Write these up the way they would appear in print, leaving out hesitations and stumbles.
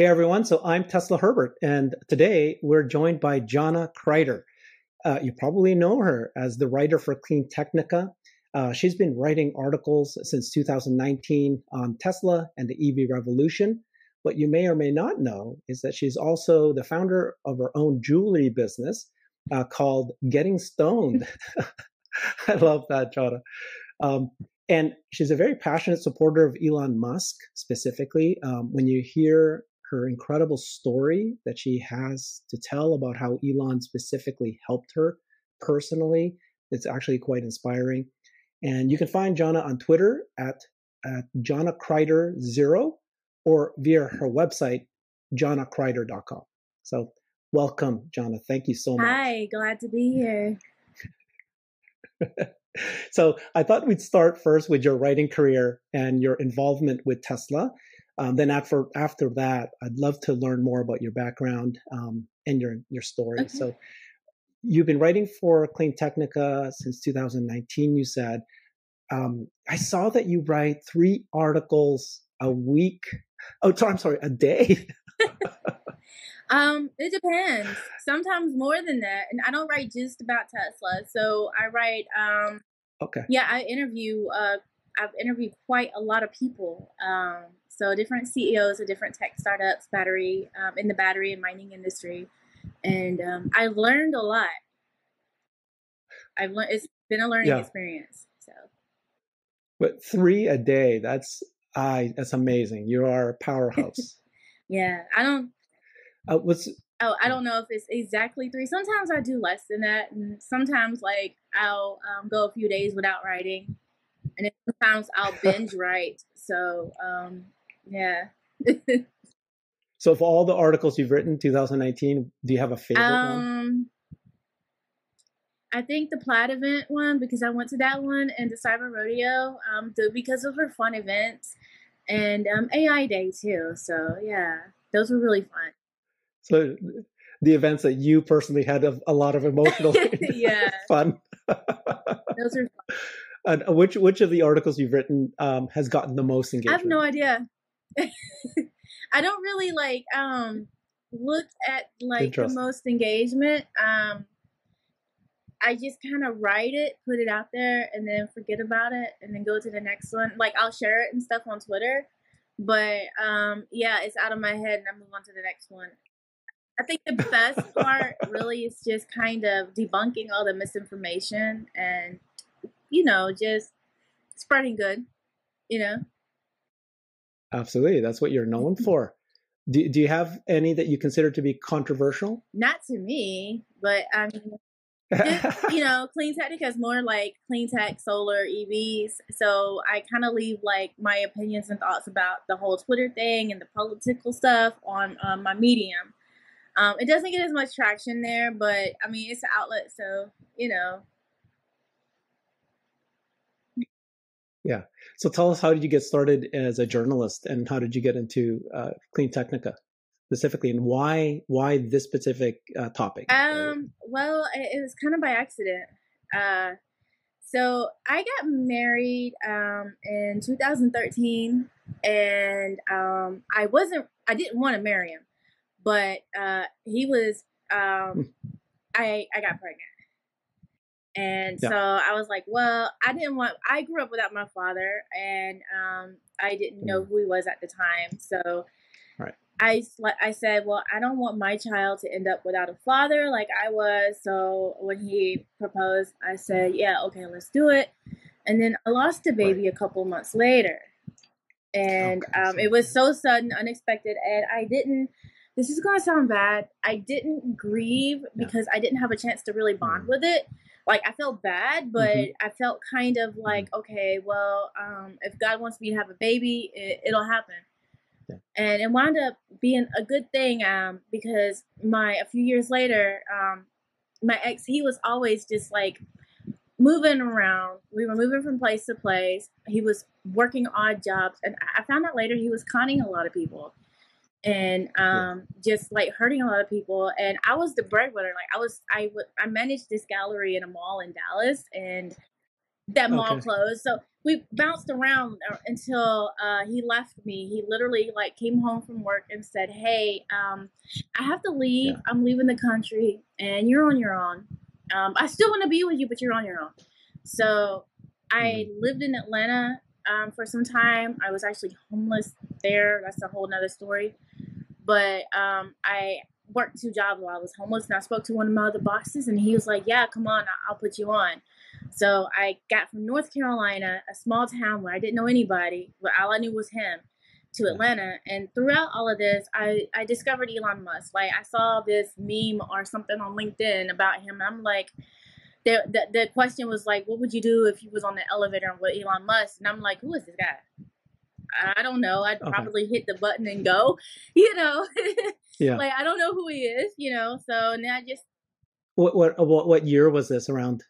Hey everyone, so I'm Tesla Herbert, and today we're joined by Johnna Crider. You probably know her as the writer for Clean Technica. She's been writing articles since 2019 on Tesla and the EV revolution. What you may or may not know is that she's also the founder of her own jewelry business called Getting Stoned. I love that, Johnna. And she's a very passionate supporter of Elon Musk specifically. When you hear her incredible story that she has to tell about how Elon specifically helped her personally, it's actually quite inspiring. And you can find Johnna on Twitter at Johnna Crider 0 or via her website, JohnnaCrider.com. So welcome, Johnna. Thank you so much. Hi, glad to be here. So I thought we'd start first with your writing career and your involvement with Tesla. Then after that, I'd love to learn more about your background and your story. Okay. So you've been writing for Clean Technica since 2019, you said. I saw that you write 3 articles a week. Oh, I'm sorry, a day. It depends. Sometimes more than that. And I don't write just about Tesla. So I write, I've interviewed quite a lot of people. So different CEOs of different tech startups, in the battery and mining industry. And, I've learned a lot. It's been a learning experience. So, but 3 a day, that's amazing. You are a powerhouse. Yeah. I don't know if it's exactly 3. Sometimes I do less than that. And sometimes I'll go a few days without writing. And then sometimes I'll binge write. So, yeah. So of all the articles you've written, 2019, do you have a favorite one? I think the Plaid event one, because I went to that one, and the Cyber Rodeo, because those were fun events. And AI Day too. So yeah, those were really fun. So the events that you personally had a lot of emotional fun. Those are fun. And which of the articles you've written has gotten the most engagement? I have no idea. I don't really look at the most engagement. I just kind of write it, put it out there, and then forget about it, and then go to the next one. I'll share it and stuff on Twitter, but it's out of my head, and I move on to the next one. I think the best part really is just kind of debunking all the misinformation and, just spreading good, Absolutely. That's what you're known for. Do you have any that you consider to be controversial? Not to me, but I mean, Clean Technica is more like clean tech, solar, EVs. So I kind of leave my opinions and thoughts about the whole Twitter thing and the political stuff on my Medium. It doesn't get as much traction there, but I mean, it's an outlet, so, Yeah. So tell us, how did you get started as a journalist, and how did you get into Clean Technica specifically, and why this specific topic? Well, it was kind of by accident. So I got married in 2013, and I didn't want to marry him. But he was, I got pregnant. And so I was like, well, I grew up without my father, and I didn't know who he was at the time. So right. I said, well, I don't want my child to end up without a father like I was. So when he proposed, I said, yeah, okay, let's do it. And then I lost the baby a couple months later. And it was so sudden, unexpected, and this is going to sound bad. I didn't grieve because I didn't have a chance to really bond with it. I felt bad, but I felt kind of okay, well, if God wants me to have a baby, it'll happen. Yeah. And it wound up being a good thing because a few years later, my ex, he was always just moving around. We were moving from place to place. He was working odd jobs. And I found out later he was conning a lot of people. And just hurting a lot of people, and I was the breadwinner. I managed this gallery in a mall in Dallas, and that mall closed. So we bounced around until he left me. He literally like came home from work and said, "Hey, I have to leave. Yeah. I'm leaving the country, and you're on your own. I still want to be with you, but you're on your own." So I lived in Atlanta for some time. I was actually homeless there. That's a whole nother story. But I worked two jobs while I was homeless, and I spoke to one of my other bosses, and he was like, "Yeah, come on, I'll put you on." So I got from North Carolina, a small town where I didn't know anybody, but all I knew was him, to Atlanta. And throughout all of this, I discovered Elon Musk. Like, I saw this meme or something on LinkedIn about him. And I'm like, the question was like, what would you do if you was on the elevator with Elon Musk? And I'm like, who is this guy? I don't know. I'd probably hit the button and go, you know. Yeah. Like, I don't know who he is, you know. So now I just. What year was this around?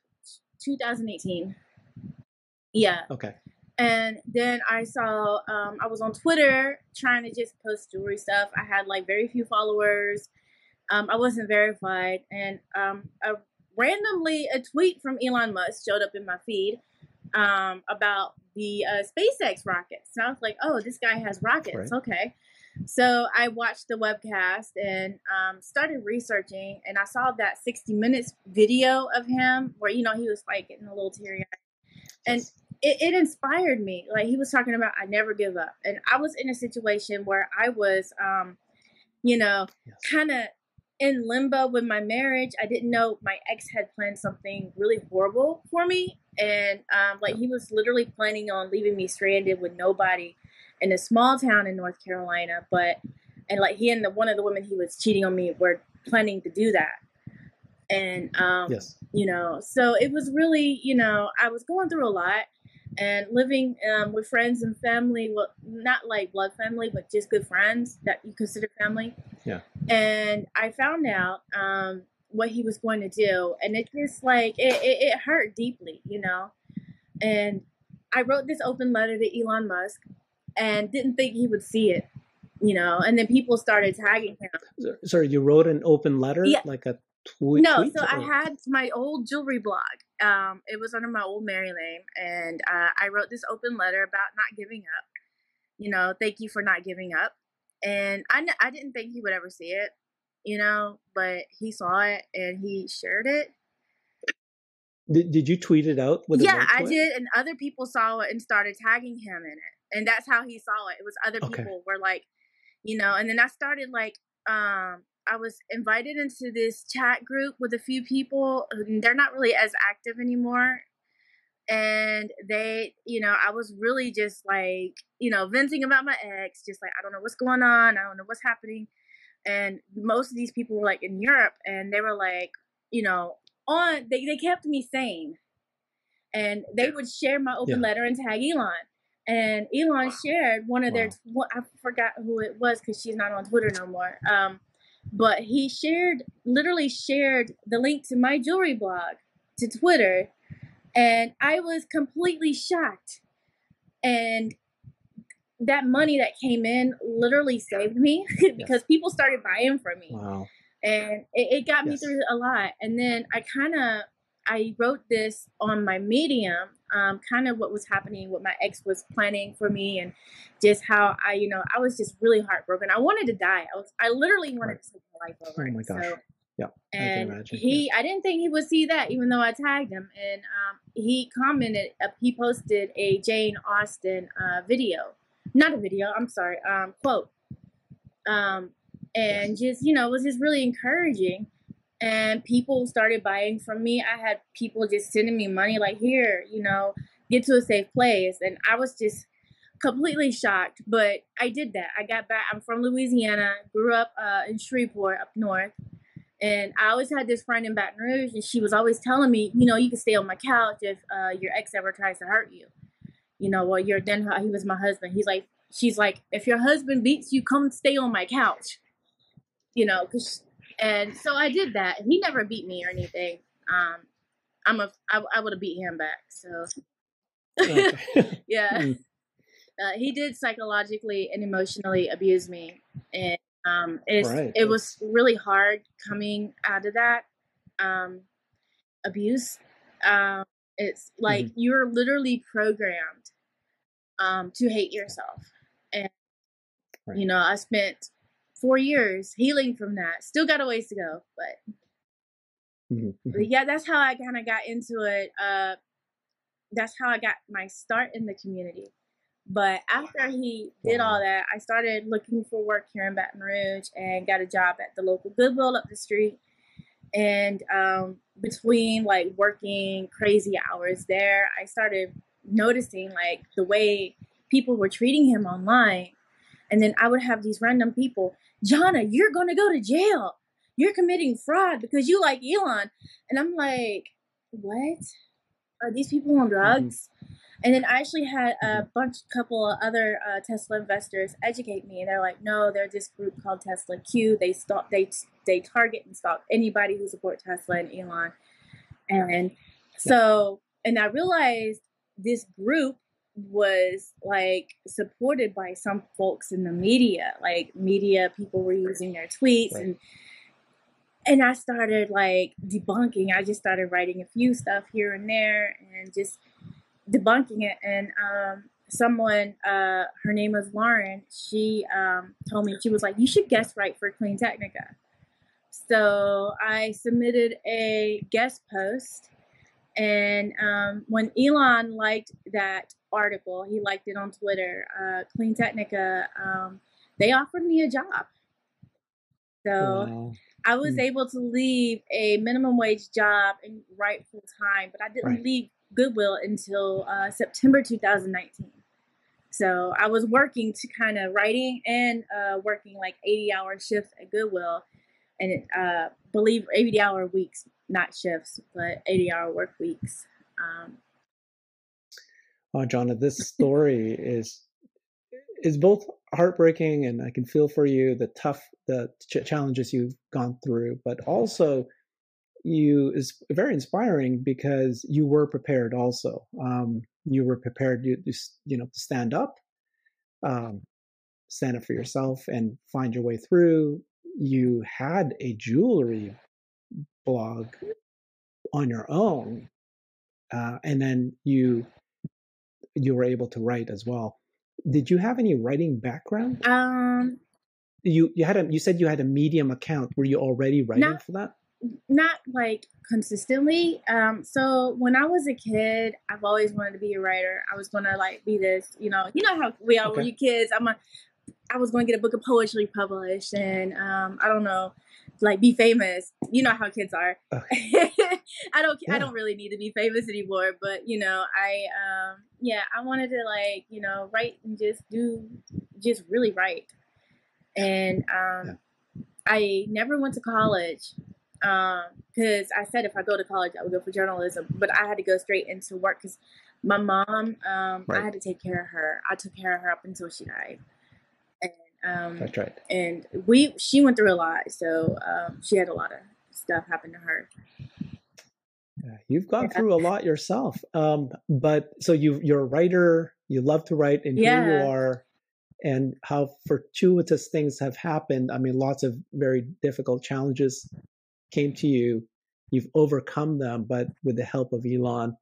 2018. Yeah. Okay. And then I saw, I was on Twitter trying to just post jewelry stuff. I had like very few followers. I wasn't verified. And randomly a tweet from Elon Musk showed up in my feed about the SpaceX rockets. And I was like, oh, this guy has rockets. Right. Okay. So I watched the webcast and started researching, and I saw that 60 Minutes video of him where, you know, he was like getting a little teary-eyed, and it inspired me. Like, he was talking about, I never give up. And I was in a situation where I was, you know, kind of in limbo with my marriage. I didn't know my ex had planned something really horrible for me. And like, he was literally planning on leaving me stranded with nobody in a small town in North Carolina, and like, he and one of the women he was cheating on me were planning to do that. And, you know, so it was really, you know, I was going through a lot and living with friends and family. Well, not like blood family, but just good friends that you consider family. Yeah. And I found out what he was going to do. And it just like, it hurt deeply, you know? And I wrote this open letter to Elon Musk, and didn't think he would see it, you know. And then people started tagging him. Sorry, you wrote an open letter? Yeah. Like a tweet? No, so I had my old jewelry blog. It was under my old married name. And I wrote this open letter about not giving up. You know, thank you for not giving up. And I didn't think he would ever see it, you know, but he saw it and he shared it. Did you tweet it out? Yeah, I did. And other people saw it and started tagging him in it. And that's how he saw it. It was other people were like, you know. And then I started like, I was invited into this chat group with a few people. They're not really as active anymore. And they, you know, I was really just like, you know, venting about my ex, just like, I don't know what's going on. I don't know what's happening. And most of these people were like in Europe, and they were like, you know, they kept me sane. And they would share my open letter and tag Elon. And Elon shared one of their, I forgot who it was because she's not on Twitter no more. But he literally shared the link to my jewelry blog to Twitter. And I was completely shocked. And that money that came in literally saved me because people started buying from me. Wow. And it got me through a lot. And then I wrote this on my Medium, kind of what was happening, what my ex was planning for me, and just how I, you know, I was just really heartbroken. I wanted to die. I literally wanted to take my life over. Oh my gosh. So, yeah. And I can imagine. I didn't think he would see that, even though I tagged him. And he commented, he posted a Jane Austen quote. And just, you know, it was just really encouraging. And people started buying from me. I had people just sending me money like, here, you know, get to a safe place. And I was just completely shocked. But I did that. I got back. I'm from Louisiana, grew up in Shreveport up north. And I always had this friend in Baton Rouge, and she was always telling me, you know, you can stay on my couch if your ex ever tries to hurt you. You know, well, he was my husband. She's like, if your husband beats you, come stay on my couch. You know, because... And so I did that. He never beat me or anything. I would have beat him back. So, he did psychologically and emotionally abuse me, and it was really hard coming out of that abuse. It's like you're literally programmed to hate yourself. And, you know, I spent 4 years healing from that. Still got a ways to go, but yeah, that's how I kind of got into it. That's how I got my start in the community. But after he did all that, I started looking for work here in Baton Rouge and got a job at the local Goodwill up the street. And between like working crazy hours there, I started noticing like the way people were treating him online. And then I would have these random people, Johnna, you're going to go to jail. You're committing fraud because you like Elon. And I'm like, what? Are these people on drugs? And then I actually had a couple of other Tesla investors educate me. And they're like, no, they're this group called Tesla Q. They target and stalk anybody who supports Tesla and Elon. And so, and I realized this group was like supported by some folks in the media, like media people were using their tweets. And I started like debunking. I just started writing a few stuff here and there and just debunking it. And someone, her name was Lauren, she told me, she was like, you should guest write for Clean Technica. So I submitted a guest post. And when Elon liked that article, he liked it on Twitter, Clean Technica, they offered me a job. So I was able to leave a minimum wage job and write full time, but I didn't leave Goodwill until September 2019. So I was working to kind of writing and working like 80-hour shifts at Goodwill, and it, believe 80-hour weeks, not shifts, but 80-hour work weeks. Oh, Johnna, this story is both heartbreaking, and I can feel for you the challenges you've gone through, but also is very inspiring because you were prepared. Also, you were prepared to stand up, for yourself, and find your way through. You had a jewelry blog on your own, and then you were able to write as well. Did you have any writing background? You said you had a Medium account. Were you already writing for that? Not like consistently. So when I was a kid, I've always wanted to be a writer. I was gonna like be this, you know how we all were you kids. I was gonna get a book of poetry published, and I don't know, like be famous. You know how kids are. Okay. I don't really need to be famous anymore, but you know, I wanted to like, write and just really write. And I never went to college. Because I said if I go to college, I would go for journalism, but I had to go straight into work because my mom, I had to take care of her. I took care of her up until she died. And, that's right. And she went through a lot. So she had a lot of stuff happen to her. Yeah, you've gone through a lot yourself. But so you're a writer, you love to write, and here you are. And how fortuitous things have happened. I mean, lots of very difficult challenges came to you. You've overcome them, but with the help of Elon.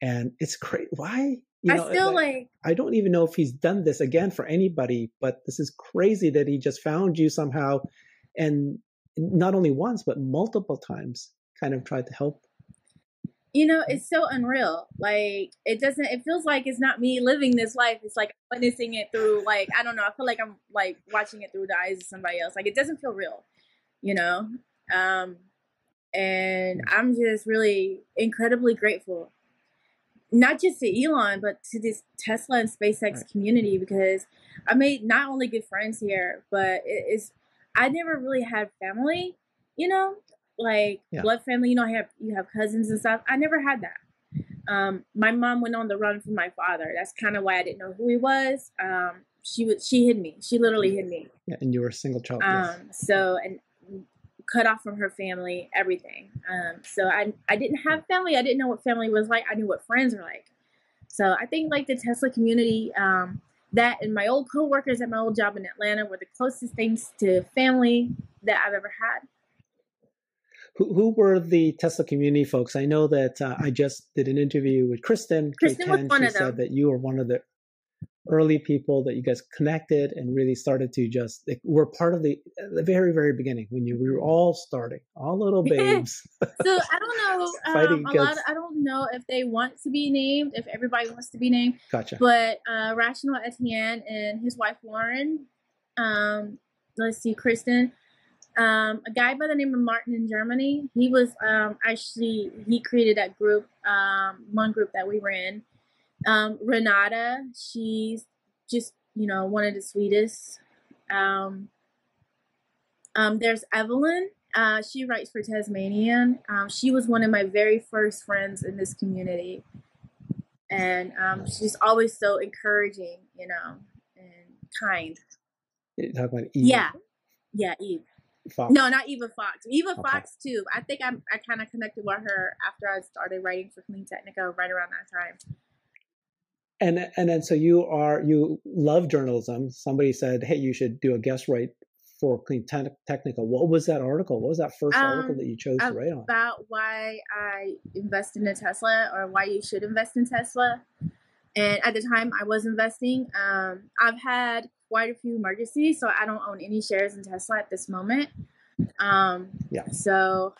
And it's great. Why? I don't even know if he's done this again for anybody, but this is crazy that he just found you somehow. And not only once, but multiple times kind of tried to help. You know, it's so unreal. Like it feels like it's not me living this life. It's like witnessing it through, like, I don't know. I feel like I'm like watching it through the eyes of somebody else. Like it doesn't feel real, you know? And I'm just really incredibly grateful, not just to Elon, but to this Tesla and SpaceX community, because I made not only good friends here, but I never really had family, like blood family, you have cousins and stuff. I never had that. My mom went on the run from my father. That's kind of why I didn't know who he was. She hid me. She literally hid me. Yeah, and you were a single child. So, and cut off from her family, everything. So I didn't have family. I didn't know what family was like. I knew what friends were like. So I think like the Tesla community, that and my old coworkers at my old job in Atlanta were the closest things to family that I've ever had. Who were the Tesla community folks? I know that I just did an interview with Kristen. Kristen was one of them. She said that you were one of the early people that you guys connected and really started to just, like, we're part of the very, very beginning when we were all starting, all little babes. So I don't know. I don't know if they want to be named, if everybody wants to be named. Gotcha. But Rational Etienne and his wife, Lauren, let's see, Kristen, a guy by the name of Martin in Germany. He was actually, he created that group, one group that we ran. Renata, she's just, you know, one of the sweetest. There's Evelyn. She writes for Tasmanian. She was one of my very first friends in this community. And she's always so encouraging, you know, and kind. You're talking about Eve. Yeah. Yeah, Eve. Fox. No, not Eva Fox. Eva okay. Fox, too. I think I kind of connected with her after I started writing for Clean Technica right around that time. And then so you love journalism. Somebody said, hey, you should do a guest write for Clean Technica. What was that article? What was that first article that you chose to write on? About why I invested in Tesla, or why you should invest in Tesla. And at the time I was investing, I've had quite a few emergencies, so I don't own any shares in Tesla at this moment. Yeah. So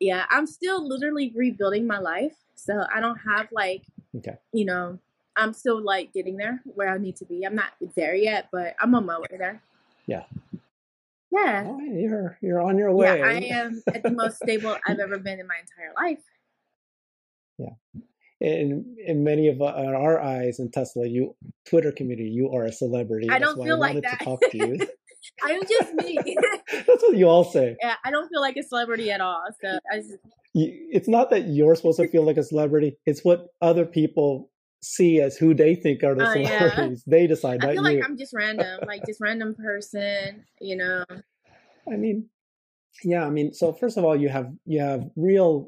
yeah, I'm still literally rebuilding my life. So I don't have like, okay, you know, I'm still like getting there where I need to be. I'm not there yet, but I'm on my way there. Yeah. Yeah. Oh, you're on your way. Yeah, I am at the most stable I've ever been in my entire life. Yeah. In many of our eyes in Tesla, you Twitter community, you are a celebrity. I don't feel like that. That's why I wanted to talk to you. I'm just me. That's what you all say. Yeah, I don't feel like a celebrity at all. So it's not that you're supposed to feel like a celebrity. It's what other people see as who they think are the celebrities. Yeah. They decide. I feel like you. I'm just random, like just random person, you know. I mean, yeah. I mean, so first of all, you have real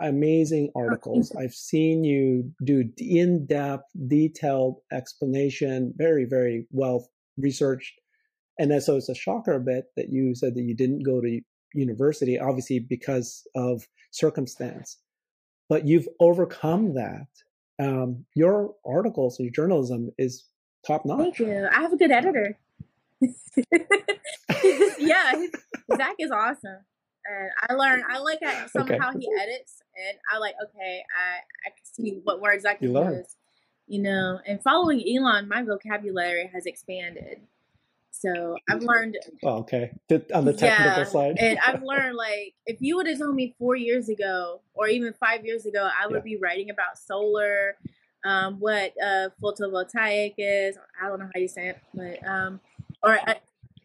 amazing articles. I've seen you do in-depth, detailed explanation, very, very well researched. And then, so it's a shocker a bit that you said that you didn't go to university, obviously because of circumstance, but you've overcome that. Your articles, your journalism is top notch. Thank you. I have a good editor. Yeah, Zach is awesome, and I like that somehow he edits, and I like I can see what words I can use, you know. And following Elon, my vocabulary has expanded. So I've learned. Oh, okay. On the technical side. And I've learned, like, if you would have told me 4 years ago or even 5 years ago, I would be writing about solar, what photovoltaic is. I don't know how you say it, but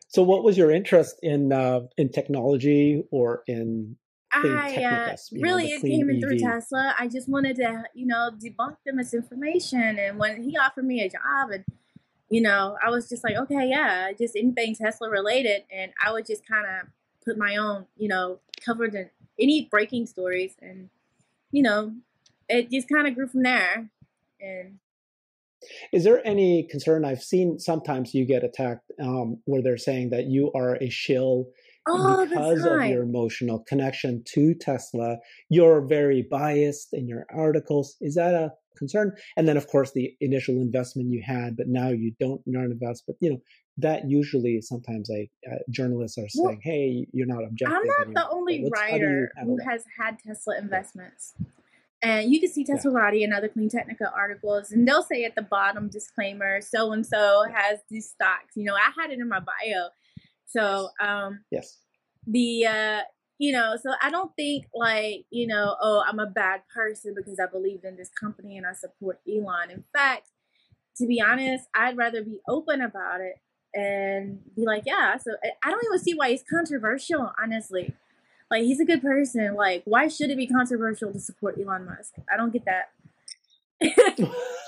so what was your interest in technology or in Clean Technica? Really, it came in through Tesla. I just wanted to, you know, debunk the misinformation. And when he offered me a job and, you know, I was just like, okay, yeah, just anything Tesla related. And I would just kind of put my own, you know, covered in any breaking stories. And, you know, it just kind of grew from there. And is there any concern? I've seen sometimes you get attacked where they're saying that you are a shill because of your emotional connection to Tesla. You're very biased in your articles. Is that a concern? And then, of course, the initial investment you had, but now you don't invest. But, you know, that usually sometimes journalists are saying, hey, you're not objective. I'm not the only writer who has had Tesla investments. And you can see Tesla Rodeo and other Clean Technica articles, and they'll say at the bottom, disclaimer, so-and-so has these stocks. You know, I had it in my bio. So, you know, so I don't think like, you know, oh, I'm a bad person because I believed in this company and I support Elon. In fact, to be honest, I'd rather be open about it and be like, yeah. So I don't even see why he's controversial, honestly. Like, he's a good person. Like, why should it be controversial to support Elon Musk? I don't get that.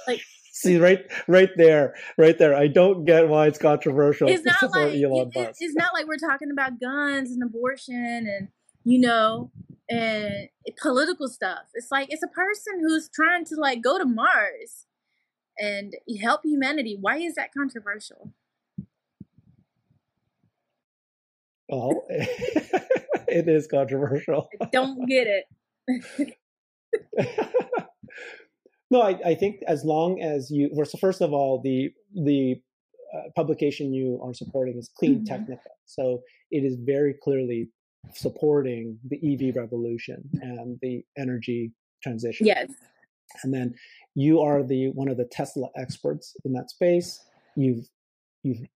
Like, see, right there. I don't get why it's controversial. It's not like Elon Musk. It's not like we're talking about guns and abortion and, you know, and political stuff. It's like, it's a person who's trying to like go to Mars and help humanity. Why is that controversial? Well, It is controversial. I don't get it. No, I think as long as you, so first of all, the publication you are supporting is Clean Technica. So it is very clearly supporting the EV revolution and the energy transition. Yes. And then you are one of the Tesla experts in that space. You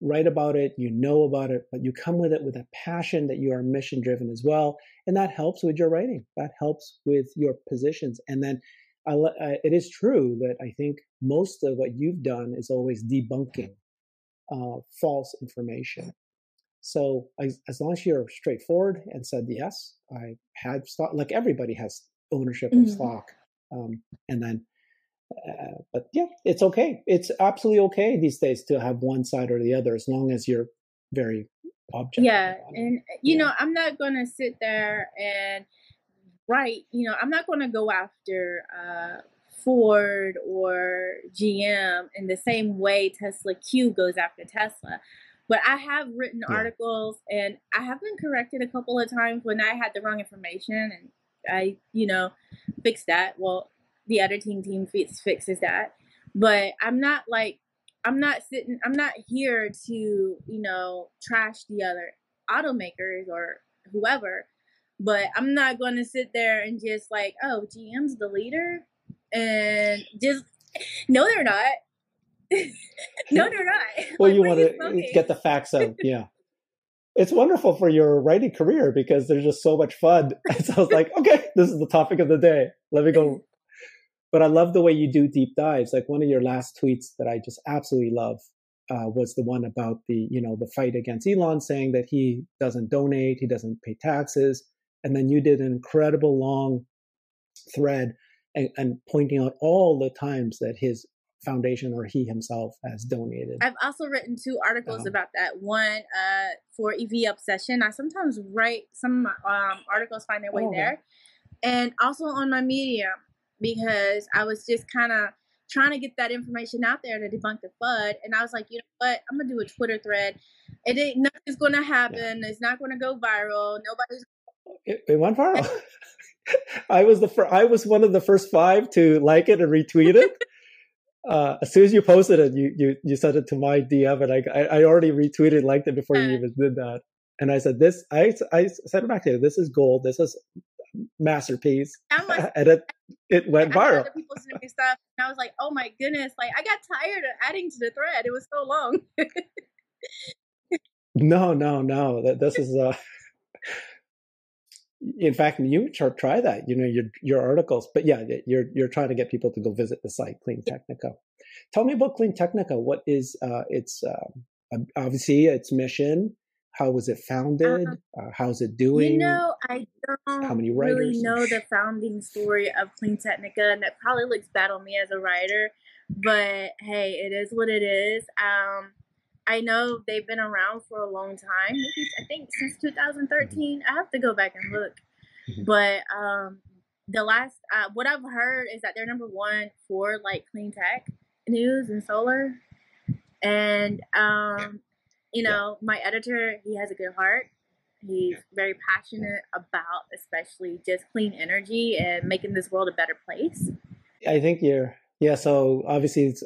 write about it, you know about it, but you come with it with a passion that you are mission driven as well. And that helps with your writing. That helps with your positions. And then it is true that I think most of what you've done is always debunking false information. So as long as you're straightforward and said, yes, I had stock, like everybody has ownership of stock. And then, but yeah, it's okay. It's absolutely okay these days to have one side or the other, as long as you're very objective. Yeah. And, you know, I'm not going to sit there and write, I'm not going to go after Ford or GM in the same way Tesla Q goes after Tesla. But I have written articles, and I have been corrected a couple of times when I had the wrong information, and I, fix that. Well, the editing team fixes that. But I'm not here to, trash the other automakers or whoever, but I'm not going to sit there and just like, oh, GM's the leader, and just, no, they're not. No, they're not. Well, like, you want to get the facts out. Yeah. It's wonderful for your writing career because there's just so much fun. So I was like, okay, this is the topic of the day. Let me go. But I love the way you do deep dives. Like one of your last tweets that I just absolutely love was the one about the fight against Elon, saying that he doesn't donate, he doesn't pay taxes. And then you did an incredible long thread and pointing out all the times that his foundation or he himself has donated. I've also written two articles about that. One for EV Obsession. I sometimes write some articles, find their way there. And also on my Medium, because I was just kind of trying to get that information out there to debunk the FUD. And I was like, you know what? I'm going to do a Twitter thread. Nothing's going to happen. Yeah. It's not going to go viral. It went viral. I was one of the first five to like it and retweet it. As soon as you posted it, you sent it to my DM, and I already retweeted, liked it before you even did that. And I said, I said it back to you, this is gold. This is masterpiece. And it went viral. Other people sending me stuff, and I was like, oh my goodness. Like, I got tired of adding to the thread. It was so long. No. This is, in fact, you try that, your articles, but yeah, you're trying to get people to go visit the site, Clean Technica. Tell me about Clean Technica. What is its, obviously its mission? How was it founded? How's it doing? I don't really know the founding story of Clean Technica, and that probably looks bad on me as a writer, but hey, it is what it is. I know they've been around for a long time. I think since 2013. I have to go back and look. But the last, what I've heard is that they're number one for like clean tech news and solar. And, my editor, he has a good heart. He's very passionate about especially just clean energy and making this world a better place. I think so obviously it's,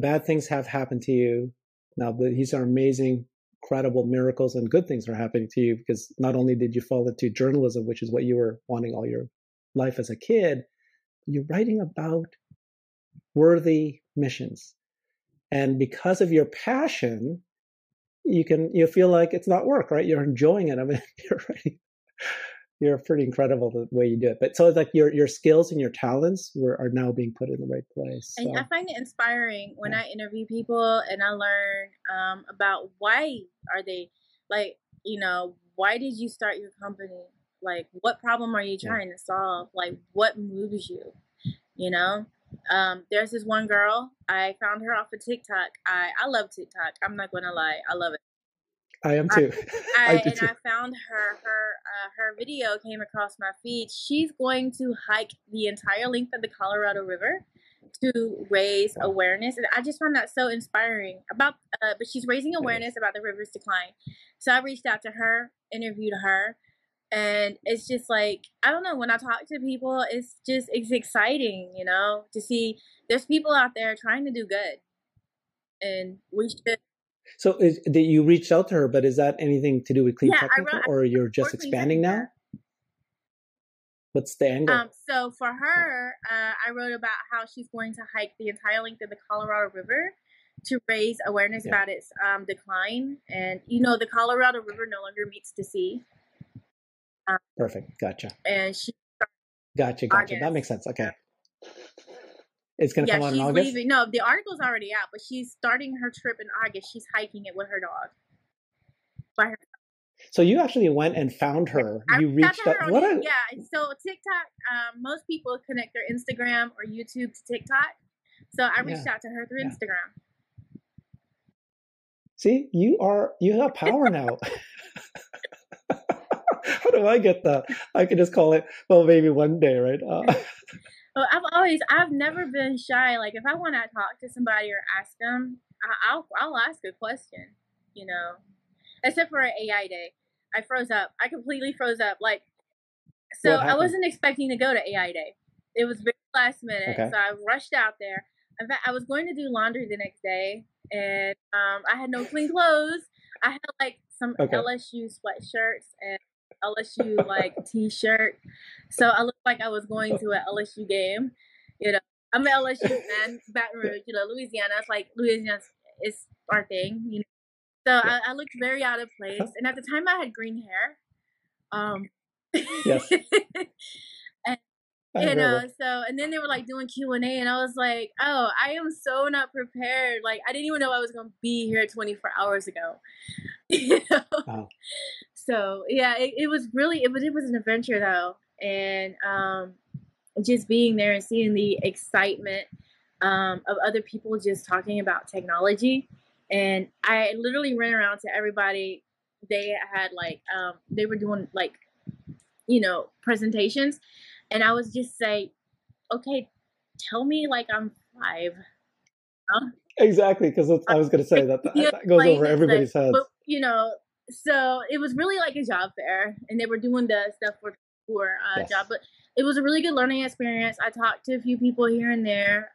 bad things have happened to you. Now, but these are amazing, incredible miracles, and good things are happening to you because not only did you fall into journalism, which is what you were wanting all your life as a kid, you're writing about worthy missions. And because of your passion, you feel like it's not work, right? You're enjoying it. I mean, you're pretty incredible the way you do it. But so it's like your skills and your talents are now being put in the right place. So. And I find it inspiring when I interview people and I learn about why are they like, why did you start your company? Like, what problem are you trying to solve? Like, what moves you? There's this one girl. I found her off of TikTok. I love TikTok. I'm not going to lie. I love it. I am too. I found her. Her video came across my feed. She's going to hike the entire length of the Colorado River to raise awareness, and I just found that so inspiring. But she's raising awareness about the river's decline. So I reached out to her, interviewed her, And it's just like, I don't know, when I talk to people, it's exciting, you know, to see there's people out there trying to do good. And we should. So that you reached out to her, but is that anything to do with Clean Technica, or you're just expanding now? What's the angle? So for her, I wrote about how she's going to hike the entire length of the Colorado River to raise awareness about its decline. And, you know, the Colorado River no longer meets the sea. Perfect. Gotcha. And she Gotcha. That makes sense. Okay. It's going to come out in August? Leaving. No, the article's already out, but she's starting her trip in August. She's hiking it with her dog. By herself. So you actually went and found her. You reached out. Yeah. So TikTok, most people connect their Instagram or YouTube to TikTok. So I reached out to her through Instagram. See, you have power now. How do I get that? I could just call it, well, maybe one day, right? Well, I've never been shy. Like, if I want to talk to somebody or ask them, I'll ask a question, you know, except for AI Day. I froze up. I completely froze up. Like, so I wasn't expecting to go to AI Day. It was very last minute. Okay. So I rushed out there. In fact, I was going to do laundry the next day, and I had no clean clothes. I had, like, some LSU sweatshirts and LSU like t-shirt, so I looked like I was going to an LSU game. You know, I'm an LSU fan, Baton Rouge, you know, Louisiana. It's like Louisiana is our thing, you know. So I looked very out of place, and at the time I had green hair. Yes. And, you know, so and then they were like doing Q&A, and I was like, oh, I am so not prepared. Like, I didn't even know I was going to be here 24 hours ago. You know? Wow. So yeah, it was really, it was an adventure though. And just being there and seeing the excitement of other people just talking about technology. And I literally ran around to everybody. They had like, they were doing like, you know, presentations. And I was just like, okay, tell me like I'm 5. Huh? Exactly. Cause I was going to say that goes over everybody's heads. But, you know, so it was really like a job fair, and they were doing the stuff for job, but it was a really good learning experience. I talked to a few people here and there,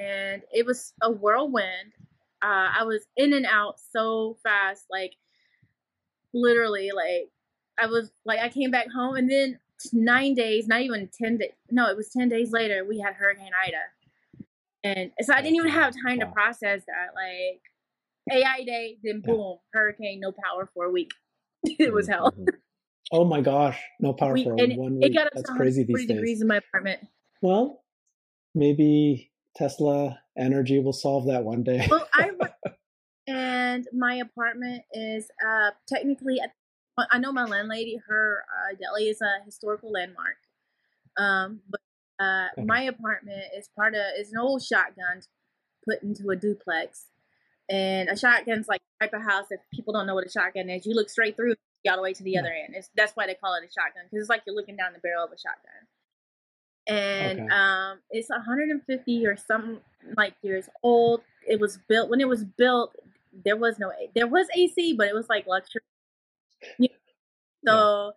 and it was a whirlwind. I was in and out so fast, like literally, like I was like, I came back home, and then 9 days, not even 10 days. No, it was 10 days later. We had Hurricane Ida. And so I didn't even have time to process that. Like, AI Day, then boom, hurricane, no power for a week. It was hell. Oh my gosh, no power for 1 week. It got up to 140 degrees in my apartment. Well, maybe Tesla energy will solve that one day. Well, and my apartment is technically, I know my landlady, her deli is a historical landmark. But my apartment is is an old shotgun put into a duplex. And a shotgun's like the type of house, if people don't know what a shotgun is, you look straight through all the way to the other end. That's why they call it a shotgun, because it's like you're looking down the barrel of a shotgun. And it's 150 or something like years old. It was built when it was built. There was AC, but it was like luxury. You know? So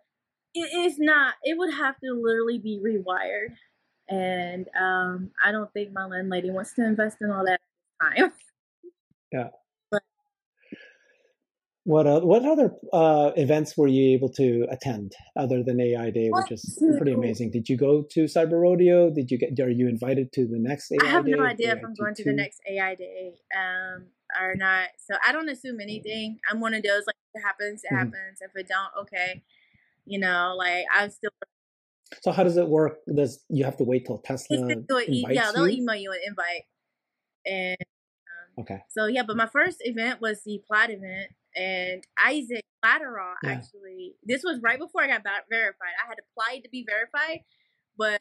it is not. It would have to literally be rewired. And I don't think my landlady wants to invest in all that time. Yeah. What other events were you able to attend other than AI Day, which is pretty amazing? Did you go to Cyber Rodeo? Are you invited to the next AI Day? I have no idea if I'm going to the next AI Day or not. So I don't assume anything. I'm one of those, like, if it happens, it happens. If it don't, okay. You know, like, I'm still. So how does it work? Does you have to wait till Tesla invites you? Yeah, they'll email you an invite. And okay. So yeah, but my first event was the Plaid event, and Isaac Lateral actually. This was right before I got verified. I had applied to be verified, but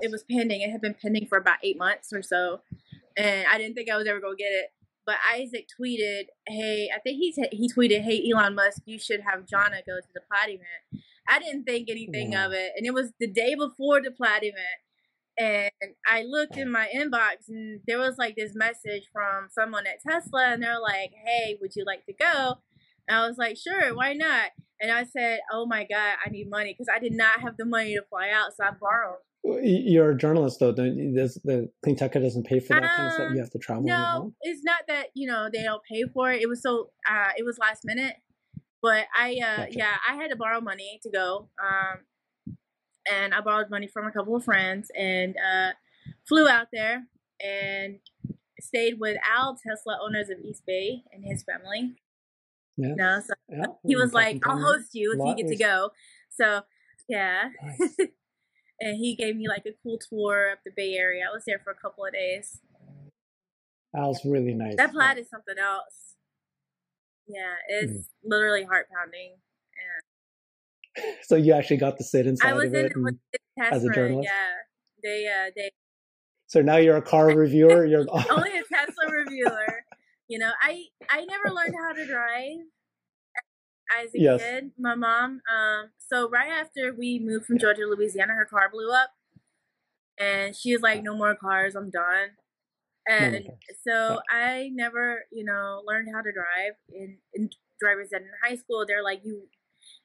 it was pending. It had been pending for about 8 months or so, and I didn't think I was ever gonna get it. But Isaac tweeted, "Hey, I think he tweeted, hey Elon Musk, you should have Johnna go to the Plaid event." I didn't think anything of it, and it was the day before the Plaid event. And I looked in my inbox, and there was like this message from someone at Tesla, and they're like, "Hey, would you like to go?" And I was like, "Sure, why not?" And I said, oh my God, I need money, because I did not have the money to fly out. So I borrowed. You're a journalist, though. The Clean Technica doesn't pay for that kind of stuff. You have to travel. No, it's not that, you know, they don't pay for it. It was so it was last minute. But I, gotcha. Yeah, I had to borrow money to go. And I borrowed money from a couple of friends and flew out there and stayed with Al Tesla, owners of East Bay, and his family. Yeah. No, so yeah, he was like, I'll host you if you get to go. So, yeah. Nice. And he gave me like a cool tour of the Bay Area. I was there for a couple of days. Al's really nice. That Plaid is something else. Yeah, it's literally heart pounding. Yeah. So you actually got to sit inside of it as a journalist? Yeah. They. So now you're a car reviewer. You're only a Tesla reviewer. You know, I never learned how to drive as a kid. My mom. So right after we moved from Georgia to Louisiana, her car blew up, and she was like, "No more cars. I'm done." And so I never, you know, learned how to drive. In driver's ed in high school, they're like,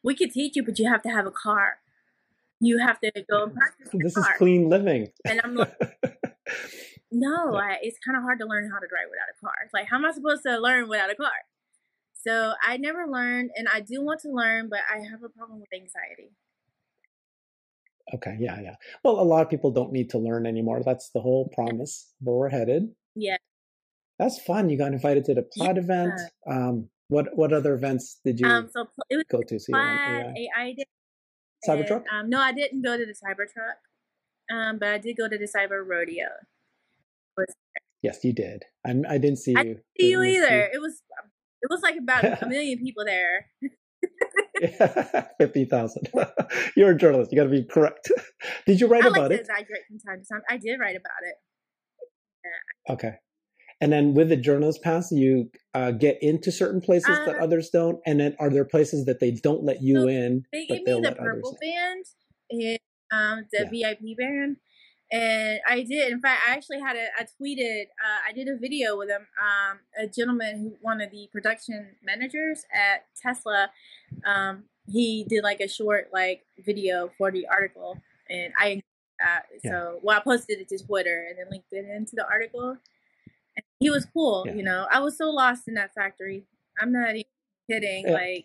we could teach you, but you have to have a car. You have to go and practice. This is clean living. And I'm like, no, it's kind of hard to learn how to drive without a car. It's like, how am I supposed to learn without a car? So I never learned, and I do want to learn, but I have a problem with anxiety. Okay, yeah. Well, a lot of people don't need to learn anymore. That's the whole promise where we're headed. Yeah. That's fun. You got invited to the Plaid event. What other events did you go to? So Plaid, AI Day. Cybertruck? No, I didn't go to the Cybertruck, but I did go to the Cyber Rodeo. Yes, you did. I didn't see you. I didn't see you either. It was like about a million people there. 50,000. You're a journalist. You got to be correct. Did you write about it? I like to exaggerate from time to time. I did write about it. Yeah. Okay. And then with the journalist pass, you get into certain places that others don't. And then are there places that they don't let you in? They gave me the purple band and the VIP band. And I did. In fact, I actually had I tweeted, I did a video with him, a gentleman who, one of the production managers at Tesla. He did like a short video for the article, and I, I posted it to Twitter and then linked it into the article. And he was cool. Yeah. You know, I was so lost in that factory. I'm not even kidding. Yeah.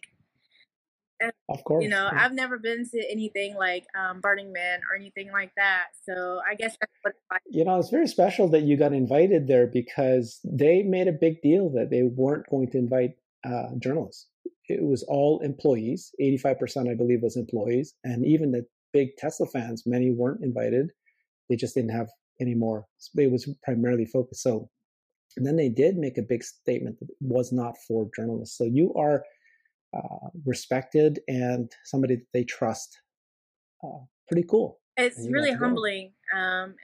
Of course, you know, I've never been to anything like Burning Man or anything like that. So I guess that's what it's like. You know, it's very special that you got invited there because they made a big deal that they weren't going to invite journalists. It was all employees. 85%, I believe, was employees. And even the big Tesla fans, many weren't invited. They just didn't have any more. It was primarily focused. So and then they did make a big statement that it was not for journalists. So you are respected and somebody that they trust. Pretty cool. It's really humbling. And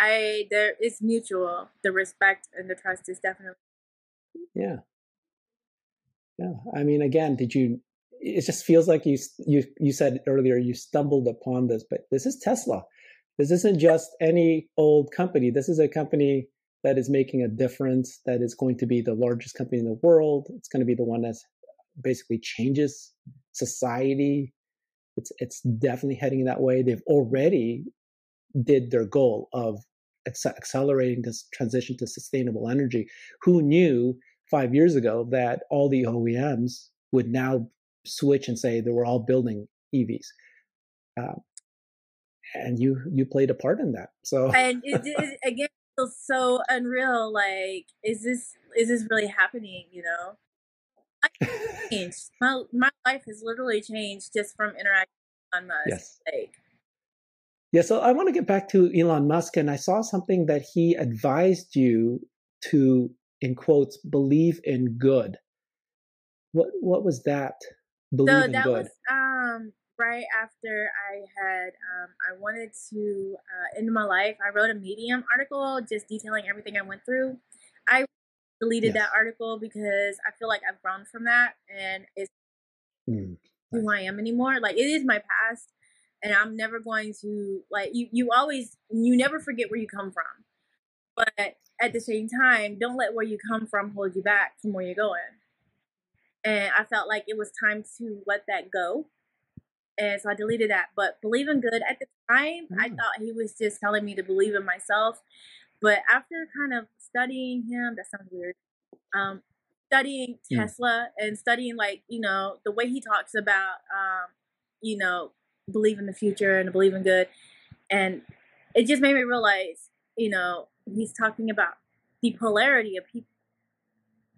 it's mutual. The respect and the trust is definitely. Yeah. Yeah. I mean, again, it just feels like you said earlier, you stumbled upon this, but this is Tesla. This isn't just any old company. This is a company that is making a difference, that is going to be the largest company in the world. It's going to be the one that's basically changes society. It's definitely heading that way. They've already did their goal of accelerating this transition to sustainable energy. Who knew 5 years ago that all the OEMs would now switch and say they were all building EVs? And you played a part in that. So and it again feels so unreal. Like, is this really happening? You know. My life has literally changed just from interacting with Elon Musk. Yes. So I want to get back to Elon Musk, and I saw something that he advised you to, in quotes, believe in good. What was that? Believe in good. So that was right after I had I wanted to end my life. I wrote a Medium article just detailing everything I went through. I deleted that article because I feel like I've grown from that, and it's who I am anymore. Like, it is my past, and I'm never going to you never forget where you come from, but at the same time, don't let where you come from hold you back from where you're going. And I felt like it was time to let that go. And so I deleted that. But believe in good at the time, I thought he was just telling me to believe in myself. But after kind of studying him, that sounds weird. Studying Tesla and studying, like, you know, the way he talks about, you know, believe in the future and believe in good. And it just made me realize, you know, he's talking about the polarity of people.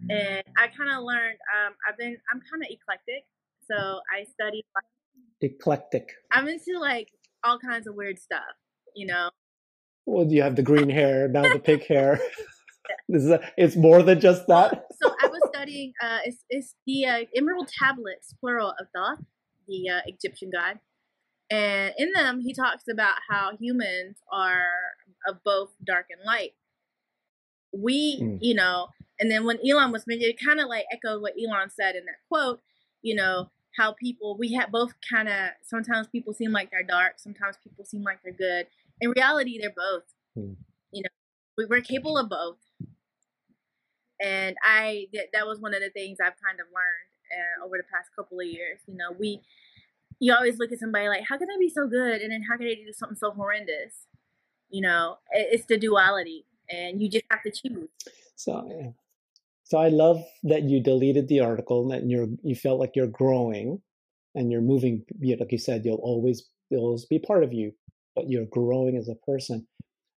And I kind of learned, I'm kind of eclectic. So I study. Eclectic. I'm into like all kinds of weird stuff, you know. Well, you have the green hair, now the pig hair. This is it's more than just that. So I was studying, it's the emerald tablets, plural, of Thoth, the Egyptian god. And in them, he talks about how humans are of both dark and light. We, you know, and then when Elon was mentioned, it kind of like echoed what Elon said in that quote, you know, how people, we have both kind of, sometimes people seem like they're dark, sometimes people seem like they're good. In reality, they're both, you know, we're capable of both. And I, that was one of the things I've kind of learned over the past couple of years. You know, you always look at somebody like, how can they be so good? And then how can they do something so horrendous? You know, it's the duality, and you just have to choose. So I love that you deleted the article and you felt like you're growing and you're moving. You know, like you said, it'll always be part of you, but you're growing as a person.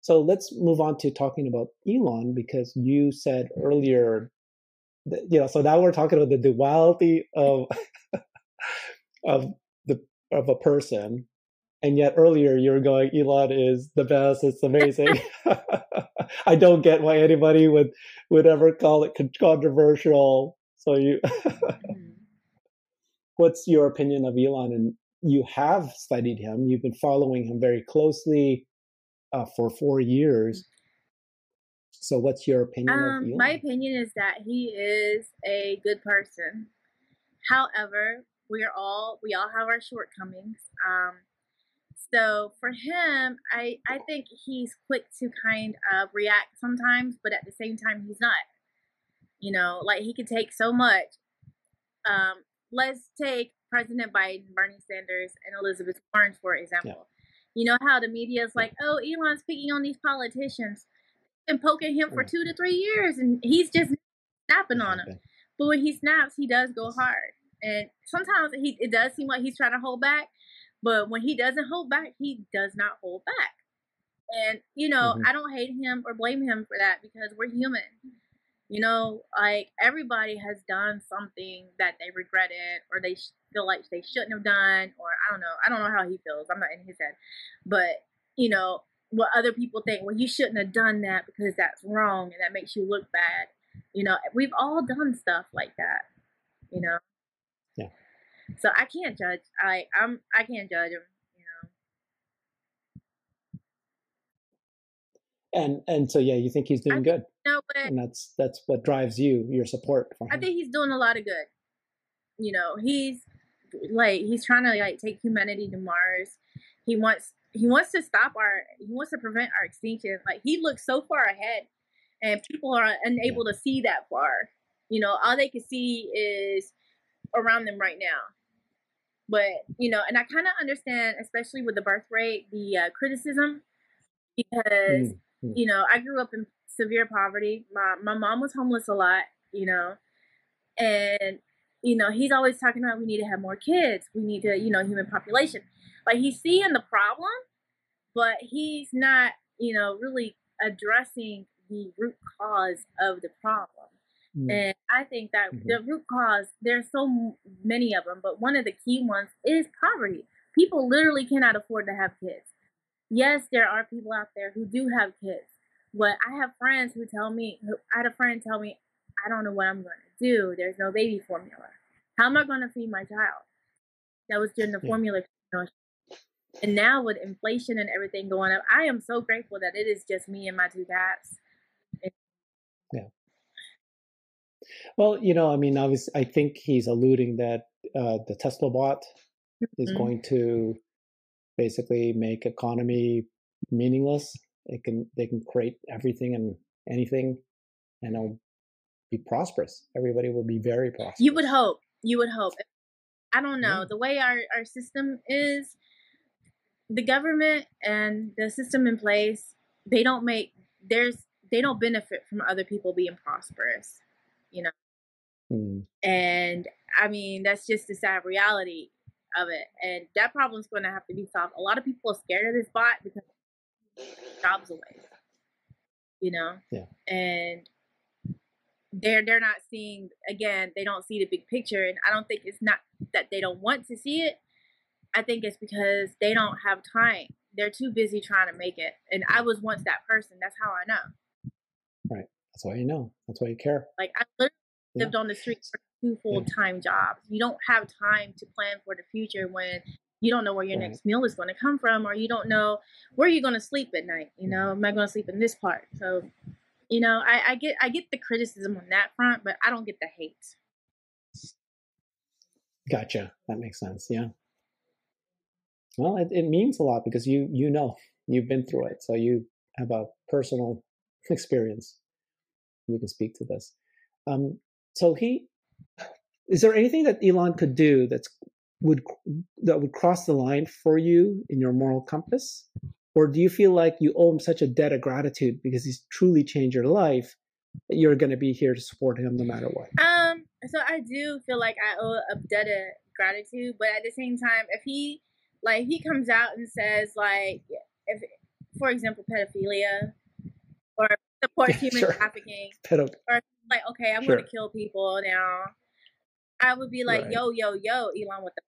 So let's move on to talking about Elon, because you said earlier, that, you know, so now we're talking about the duality of a person. And yet earlier you were going, Elon is the best. It's amazing. I don't get why anybody would ever call it controversial. So you, what's your opinion of Elon? And you have studied him. You've been following him very closely for 4 years. So what's your opinion of Elon? My opinion is that he is a good person. However, we all have our shortcomings. So for him, I think he's quick to kind of react sometimes, but at the same time, he's not. You know, like he can take so much. Let's take President Biden, Bernie Sanders, and Elizabeth Warren, for example. Yeah. You know how the media is like, oh, Elon's picking on these politicians. They've been poking him for 2 to 3 years, and he's just snapping on them. But when he snaps, he does go hard. And sometimes it does seem like he's trying to hold back. But when he doesn't hold back, he does not hold back. And, you know, I don't hate him or blame him for that, because we're human. You know, like everybody has done something that they regretted or they feel like they shouldn't have done. Or I don't know. I don't know how he feels. I'm not in his head. But, you know, what other people think, well, you shouldn't have done that because that's wrong and that makes you look bad. You know, we've all done stuff like that, you know. Yeah. So I can't judge. I can't judge him, you know. And so yeah, you think he's doing good. No, but and that's what drives you, your support for him. I think he's doing a lot of good. You know, he's trying to like take humanity to Mars. He wants to stop he wants to prevent our extinction. Like he looks so far ahead, and people are unable to see that far. You know, all they can see is around them right now. But, you know, and I kind of understand, especially with the birth rate, the criticism, because, you know, I grew up in severe poverty. My mom was homeless a lot, you know, and, you know, he's always talking about we need to have more kids. We need to, you know, human population. Like he's seeing the problem, but he's not, you know, really addressing the root cause of the problem. And I think that the root cause, there's so many of them, but one of the key ones is poverty. People literally cannot afford to have kids. Yes, there are people out there who do have kids, but I have friends who tell me, I had a friend tell me, I don't know what I'm going to do. There's no baby formula. How am I going to feed my child? That was during the formula. And now with inflation and everything going up, I am so grateful that it is just me and my two cats. Yeah. Well, you know, I mean, obviously, I think he's alluding that the Tesla bot is going to basically make economy meaningless. They can create everything and anything, and it'll be prosperous. Everybody would be very prosperous. You would hope. You would hope. I don't know. Yeah. The way our system is, the government and the system in place, they don't make they don't benefit from other people being prosperous, you know. Mm. And I mean, that's just the sad reality of it. And that problem's going to have to be solved. A lot of people are scared of this bot because jobs away, you know. Yeah. And they're not seeing, again, they don't see the big picture. And I don't think it's not that they don't want to see it. I think it's because they don't have time. They're too busy trying to make it. And I was once that person. That's how I know. Right. That's why you know. That's why you care. Like, I literally lived on the streets for 2 full-time jobs. You don't have time to plan for the future when you don't know where your next meal is going to come from, or you don't know where you're going to sleep at night. You know, am I going to sleep in this part? So, you know, I get the criticism on that front, but I don't get the hate. Gotcha. That makes sense. Yeah. Well, it means a lot because you know, you've been through it. So you have a personal experience. You can speak to this. Is there anything that Elon could do that would cross the line for you in your moral compass? Or do you feel like you owe him such a debt of gratitude because he's truly changed your life that you're going to be here to support him no matter what? So I do feel like I owe a debt of gratitude, but at the same time, if he comes out and says, like, if, for example, pedophilia or support human trafficking, or like, okay, I'm going to kill people now, I would be like, yo, Elon, what the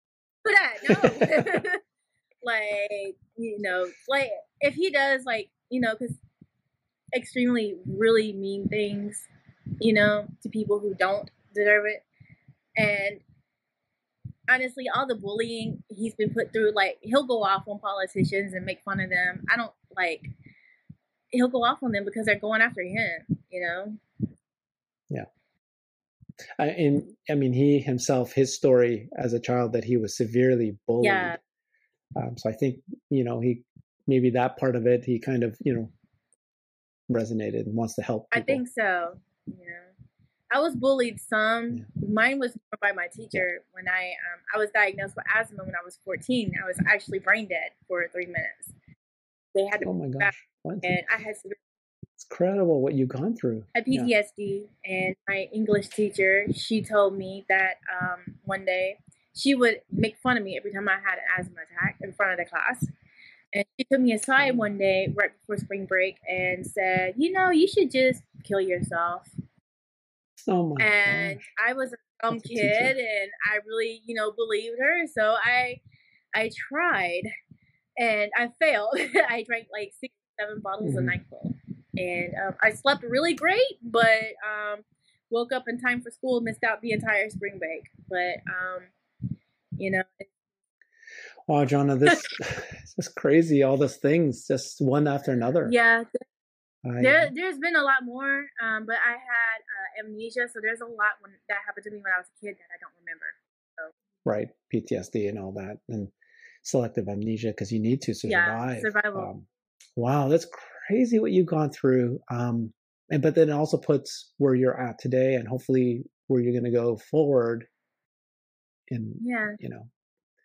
fuck is that? No. Like, you know, like, if he does, like, you know, because extremely really mean things, you know, to people who don't deserve it. And honestly, all the bullying he's been put through, like, he'll go off on politicians and make fun of them. He'll go off on them because they're going after him, you know? Yeah. I mean, he himself, his story as a child that he was severely bullied. Yeah. So I think, you know, maybe that part of it, he kind of, you know, resonated and wants to help people. I think so. Yeah. I was bullied some. Yeah. Mine was more by my teacher when I was diagnosed with asthma when I was 14. I was actually brain dead for 3 minutes. They had to. Oh my gosh! And I had. It's incredible what you've gone through. I had PTSD, and my English teacher, she told me that one day she would make fun of me every time I had an asthma attack in front of the class. And she took me aside one day right before spring break and said, "You know, you should just kill yourself." Oh my gosh. I was a dumb kid, and I really, you know, believed her. So I tried, and I failed. I drank like 6 or 7 bottles of NyQuil, and I slept really great, but woke up in time for school, missed out the entire spring break. But you know. Wow, Johnna, this it's just crazy. All those things, just one after another. Yeah. There's been a lot more, but I had amnesia, so there's a lot that happened to me when I was a kid that I don't remember. So. Right, PTSD and all that, and selective amnesia because you need to survive. Yeah, survival. Wow, that's crazy what you've gone through, but then it also puts where you're at today and hopefully where you're going to go forward. And you know,